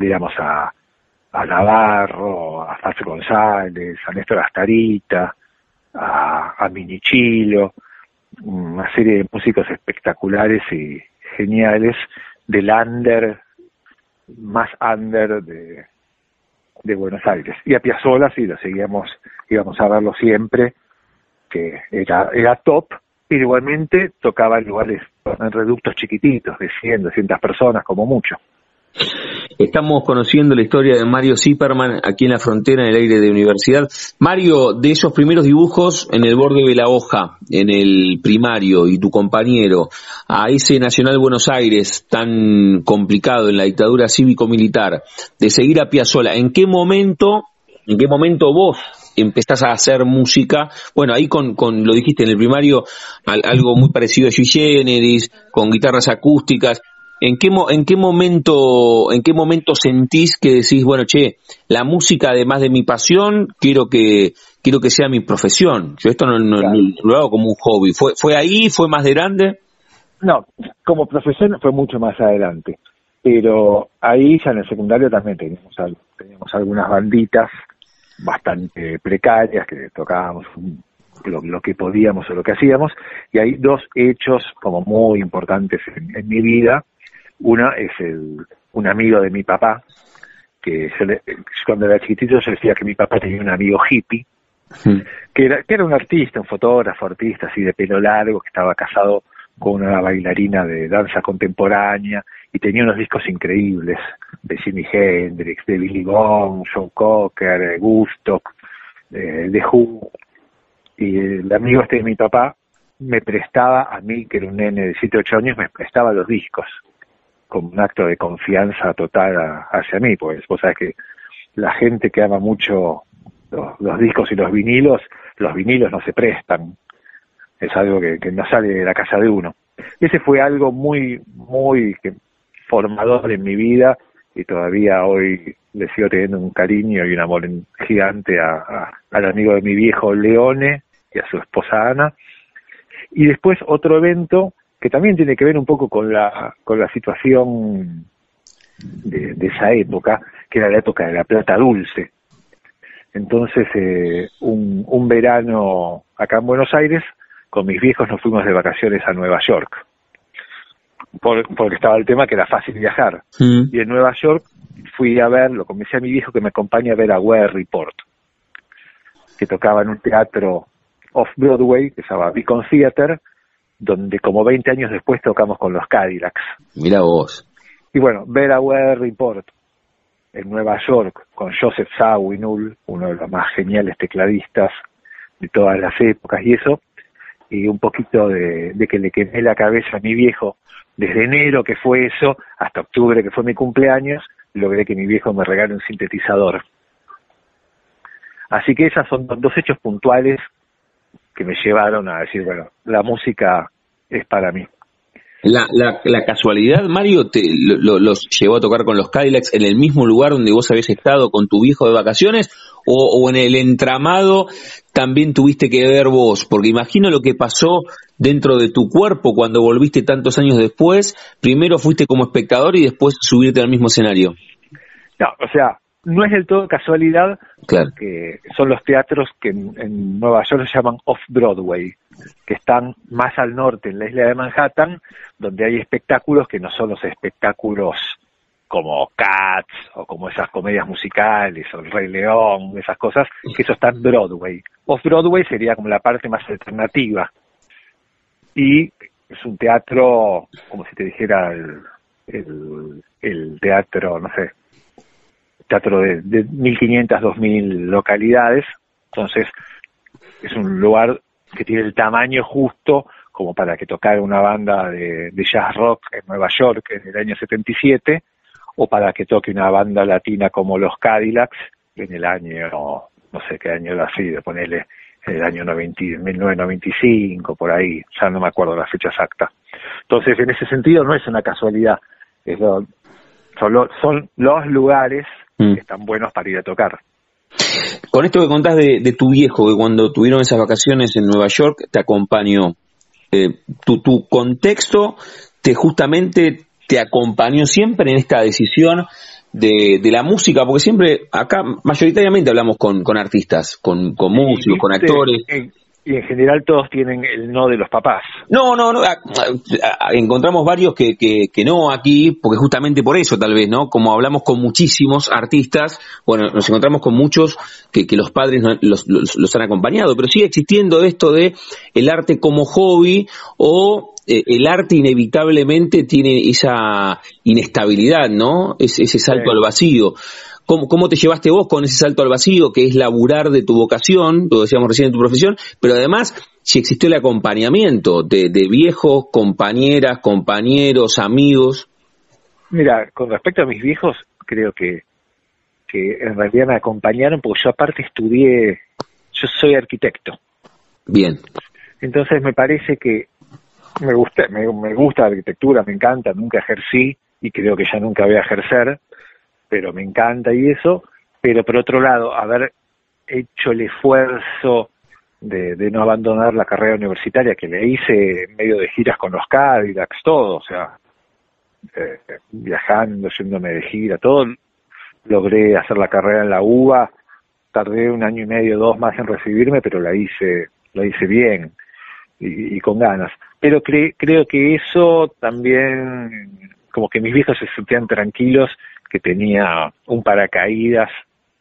íbamos a Navarro, a Faz González, a Néstor Astarita, a Minichilo, una serie de músicos espectaculares y geniales del under, más under de Buenos Aires. Y a Piazzolla sí lo seguíamos, íbamos a verlo siempre, que era top, pero igualmente tocaba en lugares, en reductos chiquititos, de 100, 200 personas como mucho. Estamos conociendo la historia de Mario Siperman aquí en La Frontera, en el aire de Universidad. Mario, de esos primeros dibujos en el borde de la hoja, en el primario, y tu compañero, a ese Nacional Buenos Aires tan complicado en la dictadura cívico-militar, de seguir a Piazzolla, ¿en qué momento vos empezás a hacer música? Bueno, ahí con lo dijiste en el primario, algo muy parecido a Sui Generis, con guitarras acústicas. ¿En qué momento sentís que decís, bueno, che, la música, además de mi pasión, quiero que sea mi profesión? Yo esto no lo hago como un hobby. ¿Fue ahí? ¿Fue más de grande? No, como profesión fue mucho más adelante. Pero ahí ya en el secundario también teníamos algunas banditas bastante precarias que tocábamos lo que podíamos o lo que hacíamos, y hay dos hechos como muy importantes en mi vida. Una es un amigo de mi papá, que cuando era chiquitito yo decía que mi papá tenía un amigo hippie, que era un artista, un fotógrafo, artista así de pelo largo, que estaba casado con una bailarina de danza contemporánea y tenía unos discos increíbles de Jimi Hendrix, de Billy Bond, Joe Cocker, de Woodstock, de Who. Y el amigo este de mi papá me prestaba a mí, que era un nene de 7 o 8 años, me prestaba los discos como un acto de confianza total hacia mí, pues vos sabés que la gente que ama mucho los discos y los vinilos no se prestan. Es algo que no sale de la casa de uno. Ese fue algo muy, muy formador en mi vida, y todavía hoy le sigo teniendo un cariño y un amor gigante al amigo de mi viejo Leone y a su esposa Ana. Y después otro evento que también tiene que ver un poco con la situación de esa época, que era la época de la plata dulce. Entonces, un verano acá en Buenos Aires, con mis viejos nos fuimos de vacaciones a Nueva York, porque estaba el tema que era fácil viajar. Sí. Y en Nueva York fui a ver, lo convencí a mi viejo que me acompañe a ver a Weather Report, que tocaba en un teatro off-Broadway, que se llamaba Beacon Theater, donde como 20 años después tocamos con los Cadillacs. Mira vos. Y bueno, ver a Weather Report en Nueva York con Joseph Zawinul, uno de los más geniales tecladistas de todas las épocas y eso, y un poquito de que le quemé la cabeza a mi viejo, desde enero que fue eso, hasta octubre que fue mi cumpleaños, logré que mi viejo me regale un sintetizador. Así que esos son dos hechos puntuales que me llevaron a decir, bueno, la música es para mí. La casualidad, Mario, los llevó a tocar con los Cadillacs en el mismo lugar donde vos habías estado con tu viejo de vacaciones, o en el entramado también tuviste que ver vos, porque imagino lo que pasó dentro de tu cuerpo cuando volviste tantos años después. Primero fuiste como espectador y después subirte al mismo escenario. No, o sea, no es del todo casualidad, claro, que son los teatros que en Nueva York se llaman Off-Broadway, que están más al norte, en la isla de Manhattan, donde hay espectáculos que no son los espectáculos como Cats, o como esas comedias musicales, o El Rey León, esas cosas, que eso está en Broadway. Off-Broadway sería como la parte más alternativa. Y es un teatro, como si te dijera el teatro, no sé, teatro de 1.500, 2.000 localidades, entonces es un lugar que tiene el tamaño justo como para que tocara una banda de jazz rock en Nueva York en el año 77, o para que toque una banda latina como los Cadillacs en el año, no sé qué año era, así, ponele en el año 1995, por ahí, ya no me acuerdo la fecha exacta. Entonces, en ese sentido, no es una casualidad, es lo... Son los lugares que están buenos para ir a tocar. Con esto que contás de tu viejo, que cuando tuvieron esas vacaciones en Nueva York te acompañó, tu contexto justamente te acompañó siempre en esta decisión de la música, porque siempre acá mayoritariamente hablamos con artistas, con músicos, con actores... Y en general todos tienen el no de los papás. No. Encontramos varios que no aquí, porque justamente por eso tal vez, ¿no? Como hablamos con muchísimos artistas, bueno, nos encontramos con muchos que los padres los han acompañado, pero sigue existiendo esto de el arte como hobby, o el arte inevitablemente tiene esa inestabilidad, ¿no? Ese salto, sí, al vacío. ¿Cómo te llevaste vos con ese salto al vacío que es laburar de tu vocación, lo decíamos recién, en tu profesión, pero además si existió el acompañamiento de viejos, compañeras, compañeros, amigos? Mira, con respecto a mis viejos, creo que en realidad me acompañaron porque yo aparte estudié, yo soy arquitecto. Bien. Entonces me parece que me gusta la arquitectura, me encanta, nunca ejercí y creo que ya nunca voy a ejercer, pero me encanta y eso, pero por otro lado, haber hecho el esfuerzo de no abandonar la carrera universitaria que le hice en medio de giras con los Cadillacs, todo, o sea, viajando, yéndome de gira, todo, logré hacer la carrera en la UBA, tardé un año y medio, 2 más en recibirme, pero la hice bien y con ganas. Pero creo que eso también, como que mis viejos se sentían tranquilos, que tenía un paracaídas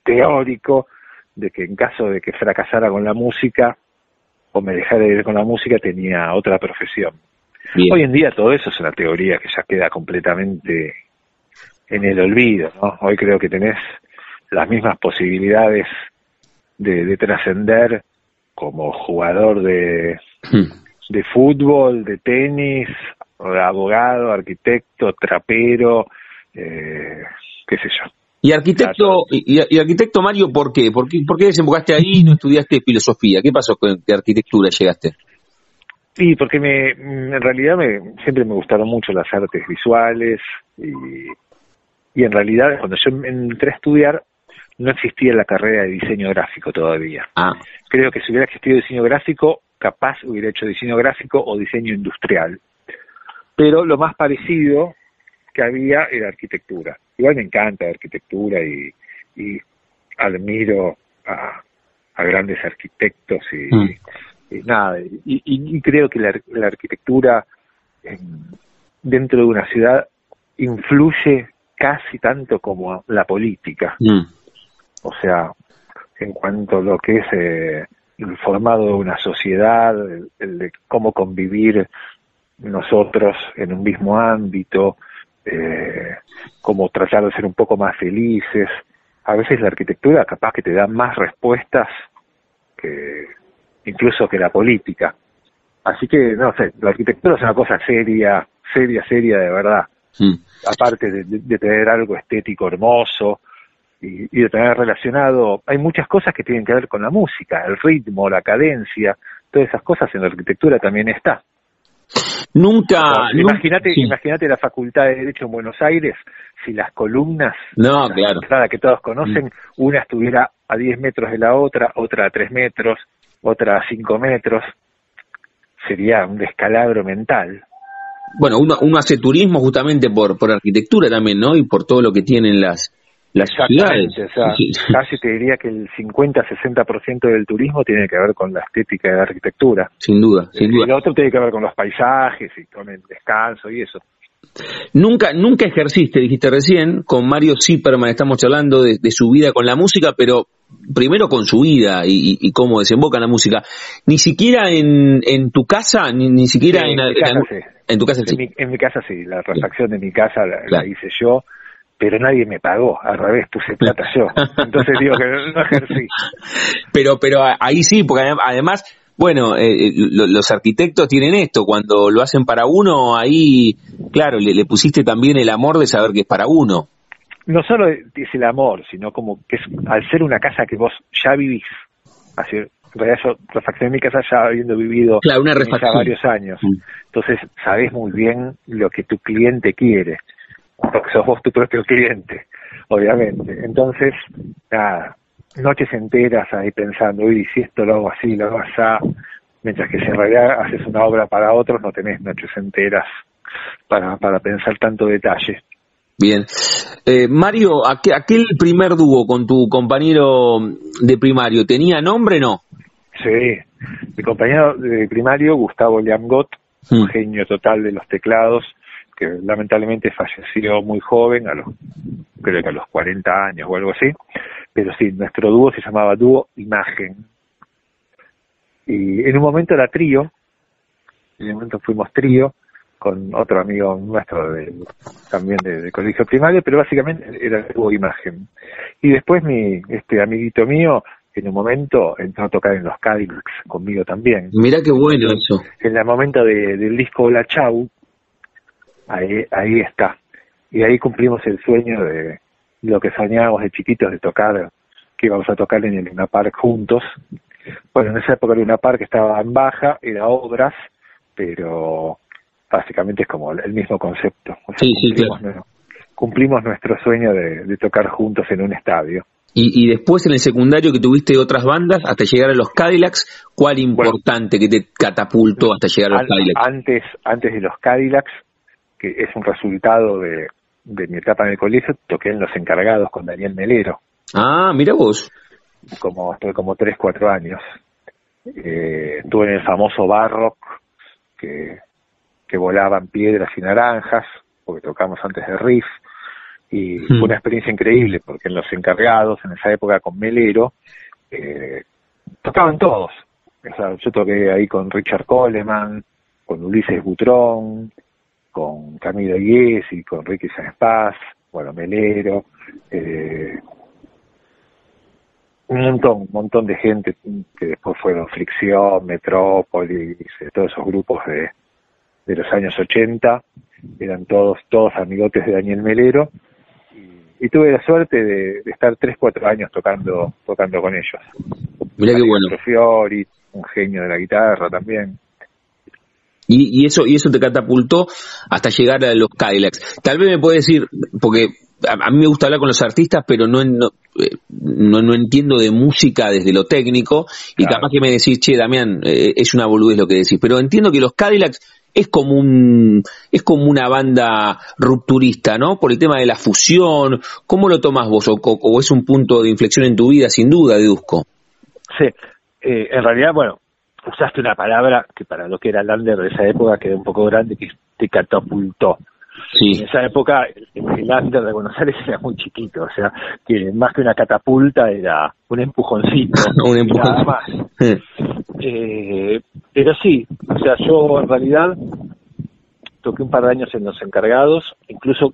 teórico de que en caso de que fracasara con la música o me dejara ir con la música tenía otra profesión. Bien. Hoy en día todo eso es una teoría que ya queda completamente en el olvido, ¿no? Hoy creo que tenés las mismas posibilidades de trascender como jugador de fútbol, de tenis, abogado, arquitecto, trapero... qué sé yo. Y arquitecto Mario, ¿por qué? ¿Por qué desembocaste ahí y no estudiaste filosofía? ¿Qué pasó con qué arquitectura llegaste? Sí, porque siempre me gustaron mucho las artes visuales y en realidad cuando yo entré a estudiar no existía la carrera de diseño gráfico todavía. Creo que si hubiera existido diseño gráfico, capaz hubiera hecho diseño gráfico o diseño industrial. Pero lo más parecido que había era arquitectura. Igual me encanta la arquitectura y admiro a grandes arquitectos y creo que la arquitectura dentro de una ciudad influye casi tanto como la política. O sea, en cuanto a lo que es el formado de una sociedad, el de cómo convivir nosotros en un mismo ámbito, como tratar de ser un poco más felices. A veces la arquitectura capaz que te da más respuestas que incluso que la política. Así que, no sé, la arquitectura es una cosa seria de verdad. Aparte de tener algo estético hermoso y de tener relacionado, hay muchas cosas que tienen que ver con la música, el ritmo, la cadencia, todas esas cosas en la arquitectura también está. Nunca imagínate la Facultad de Derecho en Buenos Aires, si las columnas, claro, que todos conocen, una estuviera a 10 metros de la otra, otra a 3 metros, otra a 5 metros, sería un descalabro mental. Bueno, uno hace turismo justamente por arquitectura también, ¿no? Y por todo lo que tienen las ciudades. O sea, casi te diría que el 50-60% del turismo tiene que ver con la estética de la arquitectura. Sin duda, sin duda. Y lo otro tiene que ver con los paisajes y con el descanso y eso. Nunca ejerciste, dijiste recién, con Mario Siperman estamos charlando de su vida con la música, pero primero con su vida y cómo desemboca la música. Ni siquiera en tu casa, ni siquiera sí, en tu casa. Sí. En mi casa sí, la transacción de mi casa la hice yo, pero nadie me pagó, al revés, puse plata yo. Entonces digo que no ejercí. Pero ahí sí, porque además, bueno, los arquitectos tienen esto, cuando lo hacen para uno, ahí, claro, le pusiste también el amor de saber que es para uno. No solo es el amor, sino como que es, al ser una casa que vos ya vivís, así, en realidad yo refaccioné mi casa ya habiendo vivido ya varios años, entonces sabés muy bien lo que tu cliente quiere, porque sos vos tu propio cliente, obviamente. Entonces, nada, noches enteras ahí pensando, uy, si esto lo hago así, lo hago así, mientras que si en realidad haces una obra para otros, no tenés noches enteras para pensar tanto detalle. Bien. Mario, aquel primer dúo con tu compañero de primario, ¿tenía nombre o no? Sí, mi compañero de primario, Gustavo Liamgot, un genio total de los teclados, que lamentablemente falleció muy joven, creo que a los 40 años o algo así, pero sí, nuestro dúo se llamaba Dúo Imagen. Y en un momento era trío, en un momento fuimos trío, con otro amigo nuestro también de colegio primario, pero básicamente era Dúo Imagen. Y después este amiguito mío, en un momento, entró a tocar en los Cadillacs conmigo también. Mirá qué bueno eso. En el momento del disco Hola Chau, ahí está. Y ahí cumplimos el sueño de lo que soñábamos de chiquitos, de tocar, que íbamos a tocar en el Luna Park juntos. Bueno, en esa época el Luna Park estaba en baja, era obras, pero básicamente es como el mismo concepto. O sea, sí, claro. Cumplimos nuestro sueño de tocar juntos en un estadio. Y después en el secundario que tuviste otras bandas hasta llegar a los Cadillacs, ¿cuál importante que te catapultó hasta llegar a los Cadillacs? Antes de los Cadillacs, que es un resultado de mi etapa en el colegio, toqué en Los Encargados con Daniel Melero. Ah, mira vos. Como 3, 4 años. Estuve en el famoso Barrock, que volaban piedras y naranjas, porque tocamos antes de Riff, y fue una experiencia increíble, porque en Los Encargados, en esa época con Melero, tocaban todos. O sea, yo toqué ahí con Richard Coleman, con Ulises Butrón, con Camilo Iesi, con Ricky Sáenz Paz, bueno, Melero, un montón de gente que después fueron Fricción, Metrópolis, todos esos grupos de los años 80, eran todos amigotes de Daniel Melero, y tuve la suerte de estar 3-4 años tocando con ellos. Mirá qué bueno. Fiori, un genio de la guitarra también. Y eso te catapultó hasta llegar a los Cadillacs. Tal vez me puedes decir, porque a mí me gusta hablar con los artistas, pero no entiendo de música desde lo técnico, y capaz que me decís, che, Damián, es una boludez lo que decís, pero entiendo que los Cadillacs es como una banda rupturista, ¿no? Por el tema de la fusión. ¿Cómo lo tomás vos? ¿O es un punto de inflexión en tu vida, sin duda, deduzco? Sí, en realidad, bueno, usaste una palabra que para lo que era Lander de esa época quedó un poco grande, que te catapultó. Sí. En esa época el Lander de Buenos Aires era muy chiquito, o sea, que más que una catapulta era un empujoncito, un empujón. Nada más. Pero sí, o sea, yo en realidad toqué un par de años en Los Encargados, incluso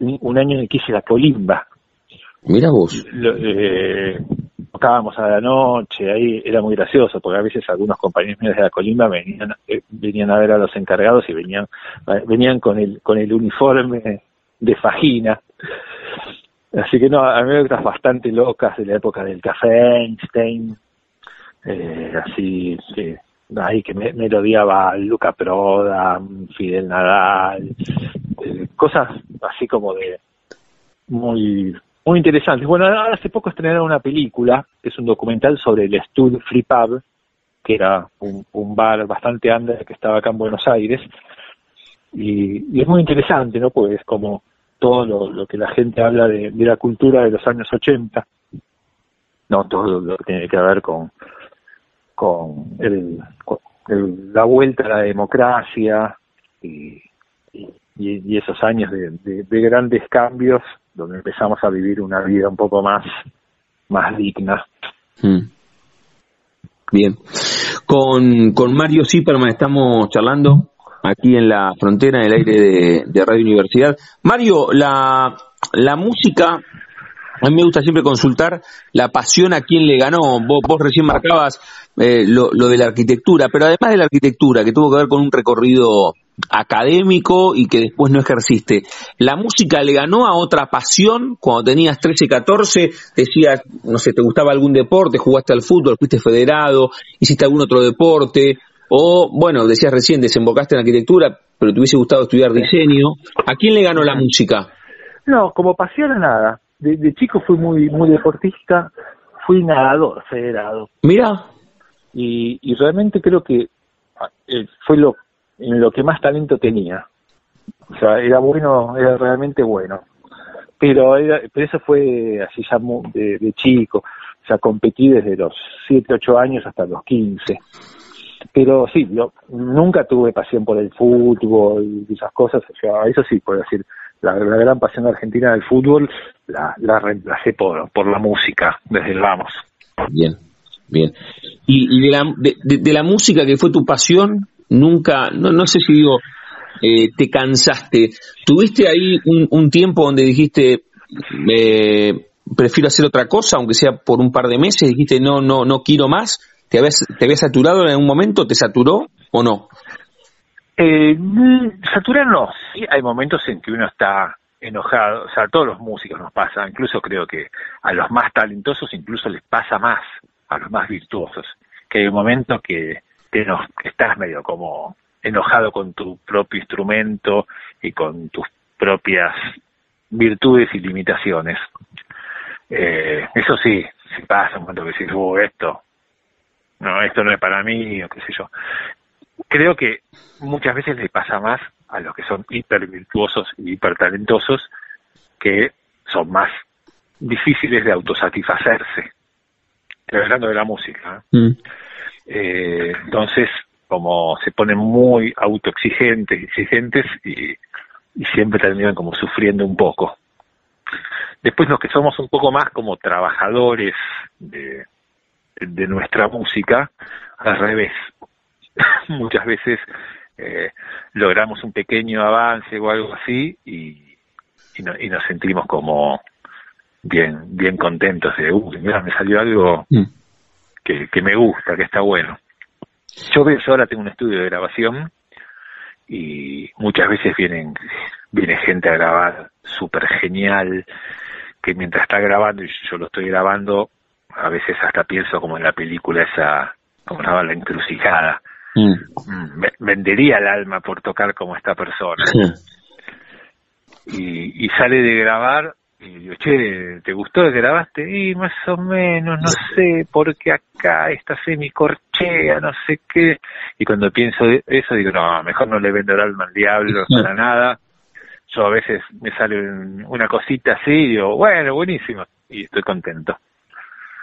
un año en el que hice La Colimba. Mirá vos. Tocábamos a la noche, ahí era muy gracioso, porque a veces algunos compañeros míos de La Colimba venían a ver a Los Encargados y venían con el uniforme de fajina. Así que no, a mí me gustan bastante locas de la época del Café Einstein, así, ahí que merodeaba Luca Proda, Fidel Nadal, cosas así como de muy interesantes. Bueno, ahora hace poco estrenaron una película, que es un documental sobre el Stud Free Pub, que era un bar bastante under que estaba acá en Buenos Aires, y es muy interesante, ¿no? Pues como todo lo que la gente habla de la cultura de los años 80, no todo lo que tiene que ver con la vuelta a la democracia y esos años de grandes cambios, donde empezamos a vivir una vida un poco más digna. Bien. Con Mario Siperman estamos charlando aquí en La Frontera, en el aire de Radio Universidad. Mario, la música, a mí me gusta siempre consultar la pasión a quién le ganó. Vos recién marcabas lo de la arquitectura, pero además de la arquitectura, que tuvo que ver con un recorrido académico y que después no ejerciste, ¿la música le ganó a otra pasión? Cuando tenías 13, 14, decías, no sé, te gustaba algún deporte, jugaste al fútbol, fuiste federado, hiciste algún otro deporte, o, bueno, decías recién, desembocaste en arquitectura, pero te hubiese gustado estudiar diseño. ¿A quién le ganó la música? No, como pasión a nada. De chico fui muy deportista, fui nadador federado. Mira. Y realmente creo que fue en lo que más talento tenía. O sea, era realmente bueno. Pero eso fue así ya de chico. O sea, competí desde los 7, 8 años hasta los 15. Pero sí, yo nunca tuve pasión por el fútbol y esas cosas. O sea, eso sí puedo decir. La gran pasión argentina del fútbol la reemplacé por la música, desde el vamos. Bien. Y de la música que fue tu pasión, nunca, no sé si digo, te cansaste. ¿Tuviste ahí un tiempo donde dijiste, prefiero hacer otra cosa, aunque sea por un par de meses? Dijiste, no quiero más. ¿Te habías saturado en algún momento? ¿Te saturó o no? Saturar no, sí hay momentos en que uno está enojado, o sea, a todos los músicos nos pasa, incluso creo que a los más talentosos incluso les pasa más, a los más virtuosos, que hay un momento que estás medio como enojado con tu propio instrumento y con tus propias virtudes y limitaciones. Eso sí, sí pasa, un momento que decís, esto no es para mí, o qué sé yo. Creo que muchas veces le pasa más a los que son hiper virtuosos y hiper talentosos, que son más difíciles de autosatisfacerse, hablando de la música. Entonces, como se ponen muy autoexigentes y siempre terminan como sufriendo un poco. Después los que somos un poco más como trabajadores de nuestra música, al revés. Muchas veces logramos un pequeño avance o algo así y nos sentimos como bien contentos de mira, me salió algo que me gusta, que está bueno. Yo ahora tengo un estudio de grabación y muchas veces viene gente a grabar súper genial, que mientras está grabando, y yo lo estoy grabando, a veces hasta pienso como en la película esa, como se llama, La Encrucijada. Vendería el alma por tocar como esta persona. Y sale de grabar y digo, che, ¿te gustó que grabaste? Y más o menos, no sé, porque acá esta semicorchea, no sé qué. Y cuando pienso eso digo, no, mejor no le vendo el alma al diablo para nada. Yo a veces me sale una cosita así y digo, bueno, buenísimo, y estoy contento.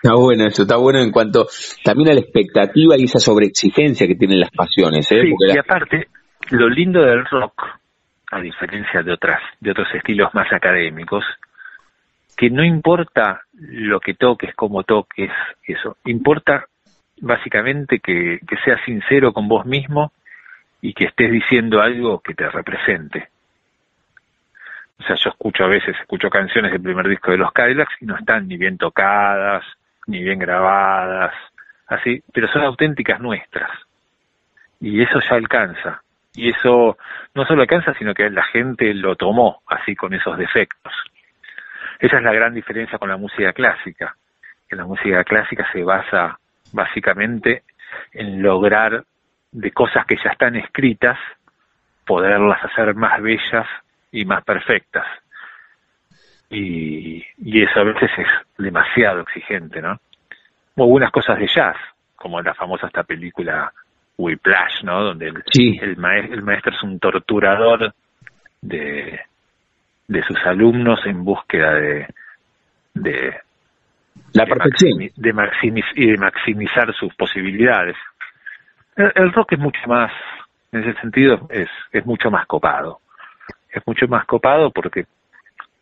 Está bueno eso, está bueno en cuanto también a la expectativa y esa sobreexigencia que tienen las pasiones, ¿eh? Sí, y aparte, lo lindo del rock, a diferencia de otros estilos más académicos, que no importa lo que toques, cómo toques, eso, importa básicamente que seas sincero con vos mismo y que estés diciendo algo que te represente. O sea, yo escucho canciones del primer disco de los Cadillacs y no están ni bien tocadas, ni bien grabadas, así, pero son auténticas nuestras. Y eso ya alcanza. Y eso no solo alcanza, sino que la gente lo tomó así, con esos defectos. Esa es la gran diferencia con la música clásica, que la música clásica se basa básicamente en lograr de cosas que ya están escritas, poderlas hacer más bellas y más perfectas. Y eso a veces es demasiado exigente, ¿no? O algunas cosas de jazz, como la famosa esta película Whiplash, ¿no? Donde el maestro es un torturador de sus alumnos en búsqueda de la perfección y de maximizar sus posibilidades. El rock es mucho más, en ese sentido, es mucho más copado. Es mucho más copado porque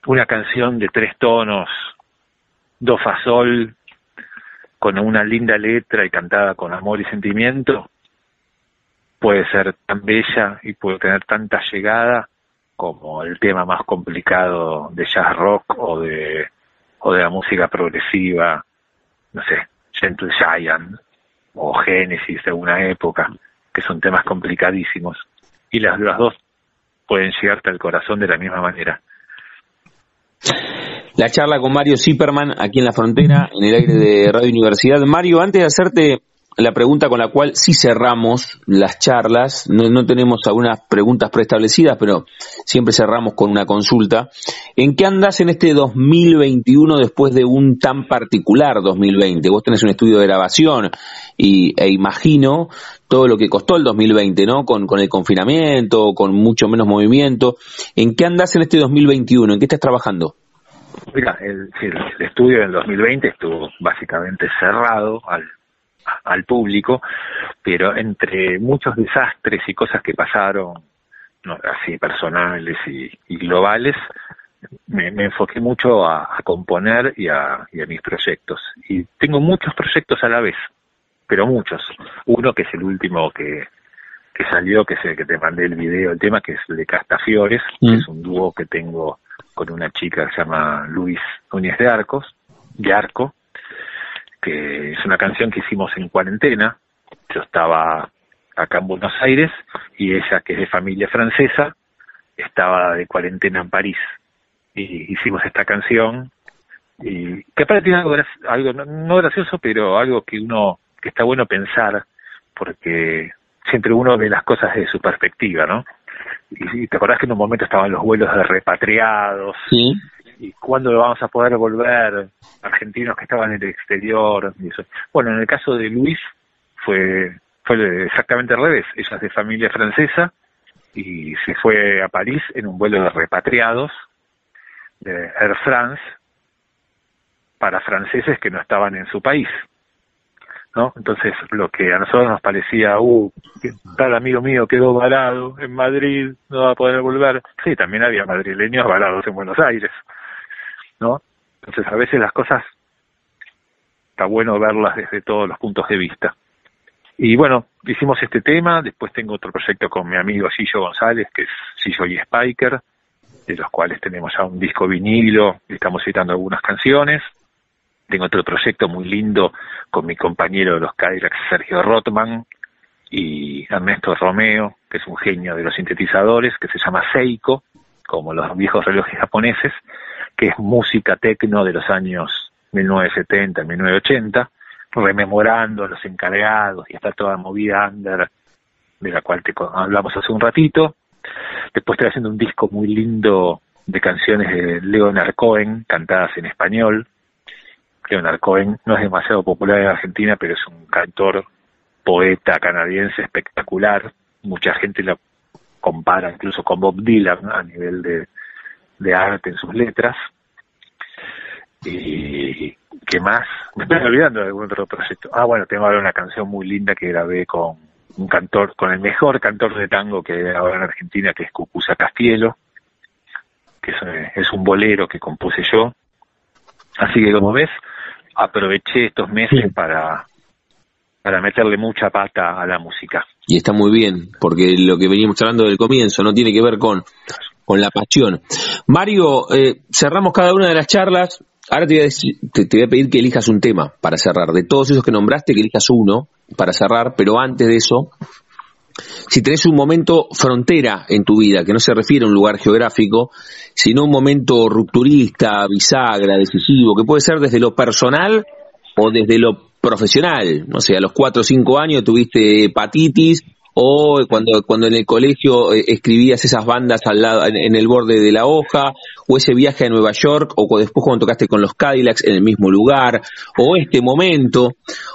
una canción de 3 tonos, 2 fa sol, con una linda letra y cantada con amor y sentimiento, puede ser tan bella y puede tener tanta llegada como el tema más complicado de jazz rock o de la música progresiva, no sé, Gentle Giant o Génesis de una época, que son temas complicadísimos, y las dos pueden llegarte al corazón de la misma manera. La charla con Mario Siperman, aquí en La Frontera, en el aire de Radio Universidad. Mario, antes de hacerte la pregunta con la cual sí cerramos las charlas, no tenemos algunas preguntas preestablecidas, pero siempre cerramos con una consulta. ¿En qué andás en este 2021 después de un tan particular 2020? Vos tenés un estudio de grabación e imagino todo lo que costó el 2020, ¿no? Con el confinamiento, con mucho menos movimiento. ¿En qué andás en este 2021? ¿En qué estás trabajando? Mira, el estudio en 2020 estuvo básicamente cerrado al público, pero entre muchos desastres y cosas que pasaron, no, así personales y globales, me enfoqué mucho a componer y a mis proyectos. Y tengo muchos proyectos a la vez, pero muchos. Uno que es el último que salió, que es el que te mandé el video, el tema, que es de Castafiores, que es un dúo que tengo con una chica que se llama Luis Núñez de Arco, que es una canción que hicimos en cuarentena. Yo estaba acá en Buenos Aires y ella, que es de familia francesa, estaba de cuarentena en París. Y hicimos esta canción, y que aparte tiene algo no gracioso, pero algo que está bueno pensar, porque siempre uno ve las cosas desde su perspectiva, ¿no? Y te acordás que en un momento estaban los vuelos de repatriados. Sí. ¿Y cuándo lo vamos a poder volver? Argentinos que estaban en el exterior. Y eso. Bueno, en el caso de Luis fue exactamente al revés. Ella es de familia francesa y se fue a París en un vuelo de repatriados de Air France para franceses que no estaban en su país, ¿no? Entonces, lo que a nosotros nos parecía, tal amigo mío quedó varado en Madrid, no va a poder volver. Sí, también había madrileños varados en Buenos Aires, ¿no? Entonces, a veces las cosas está bueno verlas desde todos los puntos de vista. Y bueno, hicimos este tema. Después tengo otro proyecto con mi amigo Gillo González, que es Gillo y Spiker, de los cuales tenemos ya un disco vinilo, estamos editando algunas canciones. Tengo otro proyecto muy lindo con mi compañero de los Cadillacs, Sergio Rotman, y Ernesto Romeo, que es un genio de los sintetizadores, que se llama Seiko, como los viejos relojes japoneses, que es música techno de los años 1970, 1980, rememorando a Los Encargados y hasta toda movida under, de la cual te hablamos hace un ratito. Después estoy haciendo un disco muy lindo de canciones de Leonard Cohen, cantadas en español. Leonard Cohen no es demasiado popular en Argentina, pero es un cantor, poeta canadiense espectacular. Mucha gente lo compara incluso con Bob Dylan a nivel de arte en sus letras. ¿Y qué más? Me estoy olvidando de algún otro proyecto. Bueno, tengo ahora una canción muy linda que grabé con un cantor, con el mejor cantor de tango que hay ahora en Argentina, que es Cucuza Castielo, que es un bolero que compuse yo. Así que, como ves, aproveché estos meses para meterle mucha pata a la música. Y está muy bien, porque lo que veníamos hablando del comienzo no tiene que ver con la pasión. Mario, cerramos cada una de las charlas. Ahora te voy a pedir que elijas un tema para cerrar. De todos esos que nombraste, que elijas uno para cerrar, pero antes de eso, si tenés un momento frontera en tu vida, que no se refiere a un lugar geográfico, sino un momento rupturista, bisagra, decisivo, que puede ser desde lo personal o desde lo profesional. O sea, a los 4 o 5 años tuviste hepatitis o cuando en el colegio escribías esas bandas al lado, en el borde de la hoja, o ese viaje a Nueva York, o después cuando tocaste con los Cadillacs en el mismo lugar, o este momento,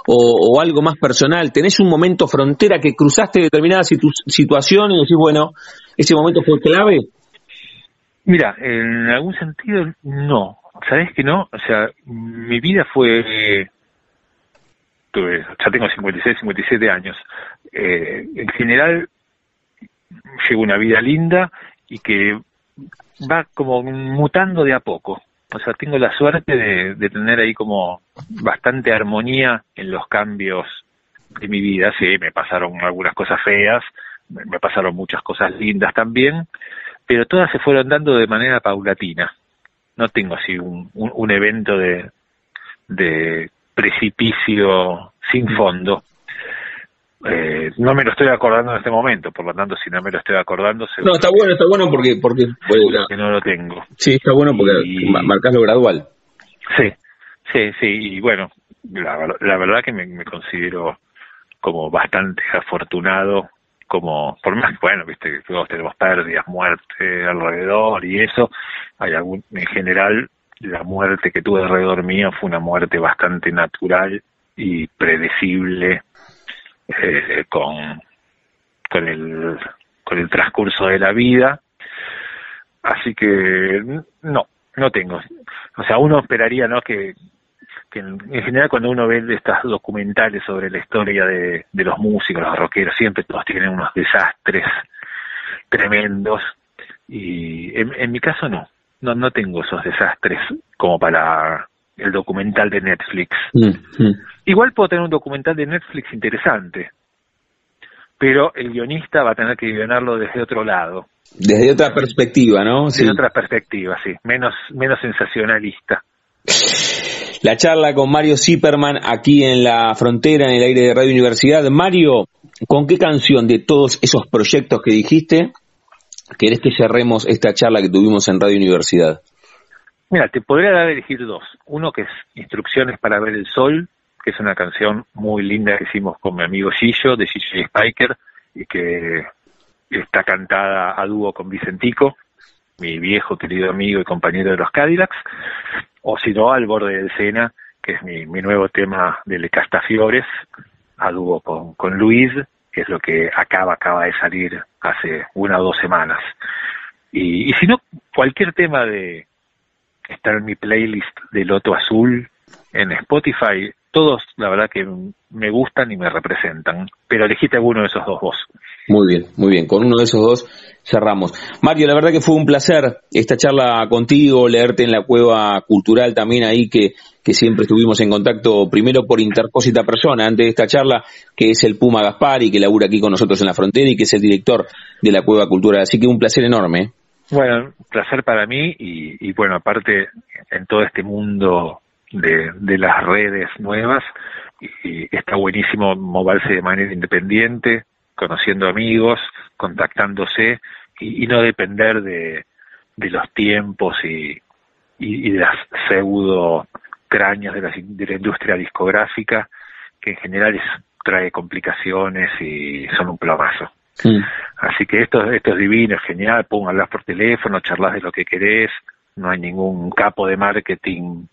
o algo más personal. Tenés un momento frontera que cruzaste determinada situación y decís, bueno, ¿ese momento fue clave? Mira, en algún sentido no. ¿Sabés que no? O sea, mi vida fue... ya tengo 56, 57 años. En general, llevo una vida linda y que va como mutando de a poco. O sea, tengo la suerte de tener ahí como bastante armonía en los cambios de mi vida. Sí, me pasaron algunas cosas feas, me pasaron muchas cosas lindas también, pero todas se fueron dando de manera paulatina. No tengo así un evento de precipicio sin fondo. No me lo estoy acordando en este momento, por lo tanto, si no me lo estoy acordando... No, está bueno porque no lo tengo. Sí, está bueno porque marcás lo gradual. Sí, y bueno, la verdad que me considero como bastante afortunado, como por más, bueno, viste, todos tenemos pérdidas, muerte alrededor y eso, en general la muerte que tuve alrededor mío fue una muerte bastante natural y predecible, con el transcurso de la vida, así que no tengo, o sea, uno esperaría, ¿no?, que en general cuando uno ve estos documentales sobre la historia de los músicos, los rockeros, siempre todos tienen unos desastres tremendos, y en mi caso no tengo esos desastres como para el documental de Netflix. Mm-hmm. Igual puedo tener un documental de Netflix interesante, pero el guionista va a tener que guionarlo desde otro lado. Desde otra perspectiva, ¿no? Desde otra perspectiva, sí. Menos sensacionalista. La charla con Mario Siperman aquí en La Frontera, en el aire de Radio Universidad. Mario, ¿con qué canción de todos esos proyectos que dijiste querés que cerremos esta charla que tuvimos en Radio Universidad? Mira, te podría dar a elegir dos. Uno que es Instrucciones para ver el sol, que es una canción muy linda que hicimos con mi amigo Gillo, de Gillo y Spiker, y que está cantada a dúo con Vicentico, mi viejo querido amigo y compañero de los Cadillacs, o si no, Al borde del Sena, que es mi nuevo tema de Castafiores, a dúo con Luis, que es lo que acaba de salir hace 1 o 2 semanas. Y si no, cualquier tema de... Está en mi playlist de Loto Azul en Spotify. Todos, la verdad, que me gustan y me representan. Pero elegiste alguno de esos dos vos. Muy bien. Con uno de esos dos cerramos. Mario, la verdad que fue un placer esta charla contigo, leerte en la cueva cultural también ahí que siempre estuvimos en contacto, primero por interpósita persona, antes de esta charla, que es el Puma Gaspar y que labura aquí con nosotros en La Frontera y que es el director de la Cueva Cultural. Así que un placer enorme. Bueno, placer para mí y bueno, aparte en todo este mundo de las redes nuevas, y está buenísimo moverse de manera independiente, conociendo amigos, contactándose y no depender de los tiempos y de las pseudo crañas de la industria discográfica, que en general trae complicaciones y son un plomazo. Sí. Así que esto es divino, es genial. Pum, hablas por teléfono, charlas de lo que querés. No hay ningún capo de marketing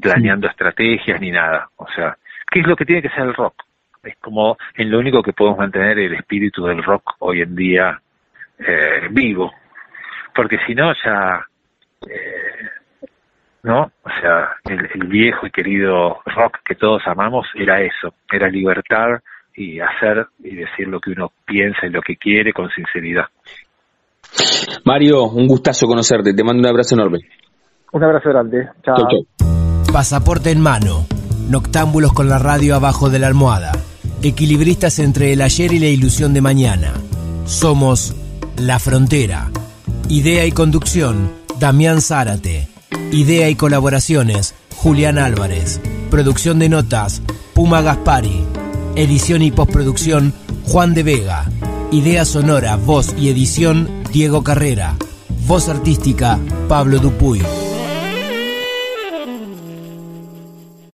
planeando estrategias ni nada. O sea, ¿qué es lo que tiene que ser el rock? Es como en lo único que podemos mantener el espíritu del rock hoy en día vivo. Porque si no, ya... ¿no? O sea, el viejo y querido rock que todos amamos era eso. Era libertad y hacer y decir lo que uno piensa y lo que quiere con sinceridad. Mario, un gustazo conocerte. Te mando un abrazo enorme. Un abrazo grande. Chao. Chau. Pasaporte en mano. Noctámbulos con la radio abajo de la almohada. Equilibristas entre el ayer y la ilusión de mañana. Somos La Frontera. Idea y conducción, Damián Zárate. Idea y colaboraciones, Julián Álvarez. Producción de notas, Puma Gaspari. Edición y postproducción, Juan de Vega. Idea sonora, voz y edición, Diego Carrera. Voz artística, Pablo Dupuy.